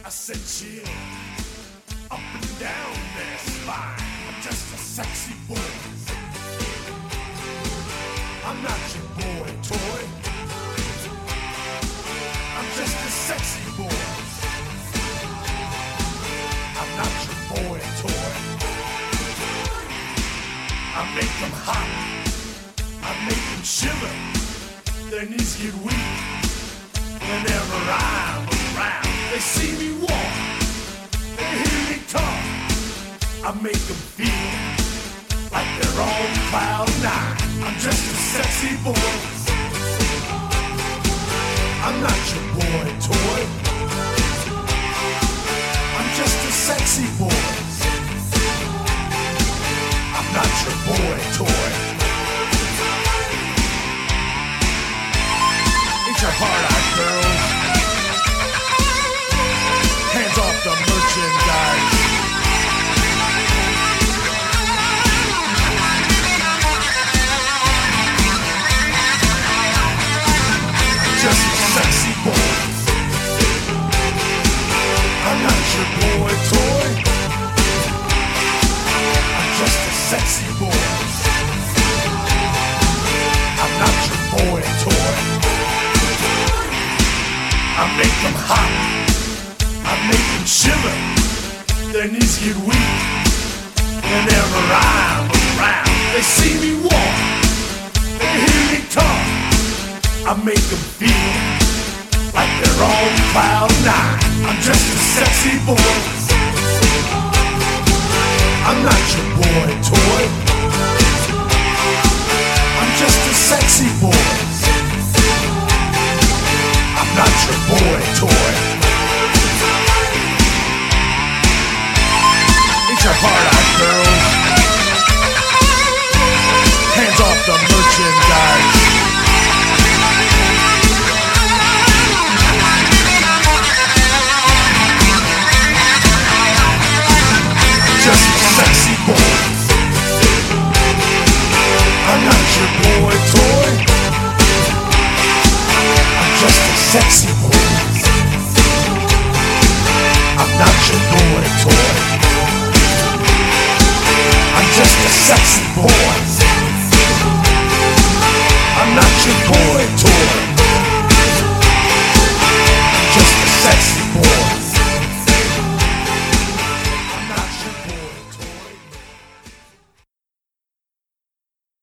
I said chill, up and down their spine. I'm just a sexy boy. I'm not your boy toy. I'm just a sexy boy. I'm not your boy toy. I make them hot. I make them shiver. Their knees get weak whenever I'm around. They see me walk, they hear me talk. I make them feel like they're on cloud nine. I'm just a sexy boy. I'm not your boy toy. I'm just a sexy boy. I'm not your boy toy. It's your heart-eyed girl. Hands off the merchandise. I'm just a sexy boy. I'm not your boy toy. I'm just a sexy boy. I'm not your boy toy. I make them hot. I make them shiver, their knees get weak whenever I'm around. They see me walk, they hear me talk. I make them feel like they're on cloud nine. I'm just a sexy boy. I'm not your boy toy. I'm just a sexy boy. I'm not your boy toy. Your hard-eyed girls, hands off the merchandise. Just a sexy boy. I'm not your boy toy. I'm just a sexy boy. I'm not your boy toy. I'm just a sexy boy. I'm not your boy toy.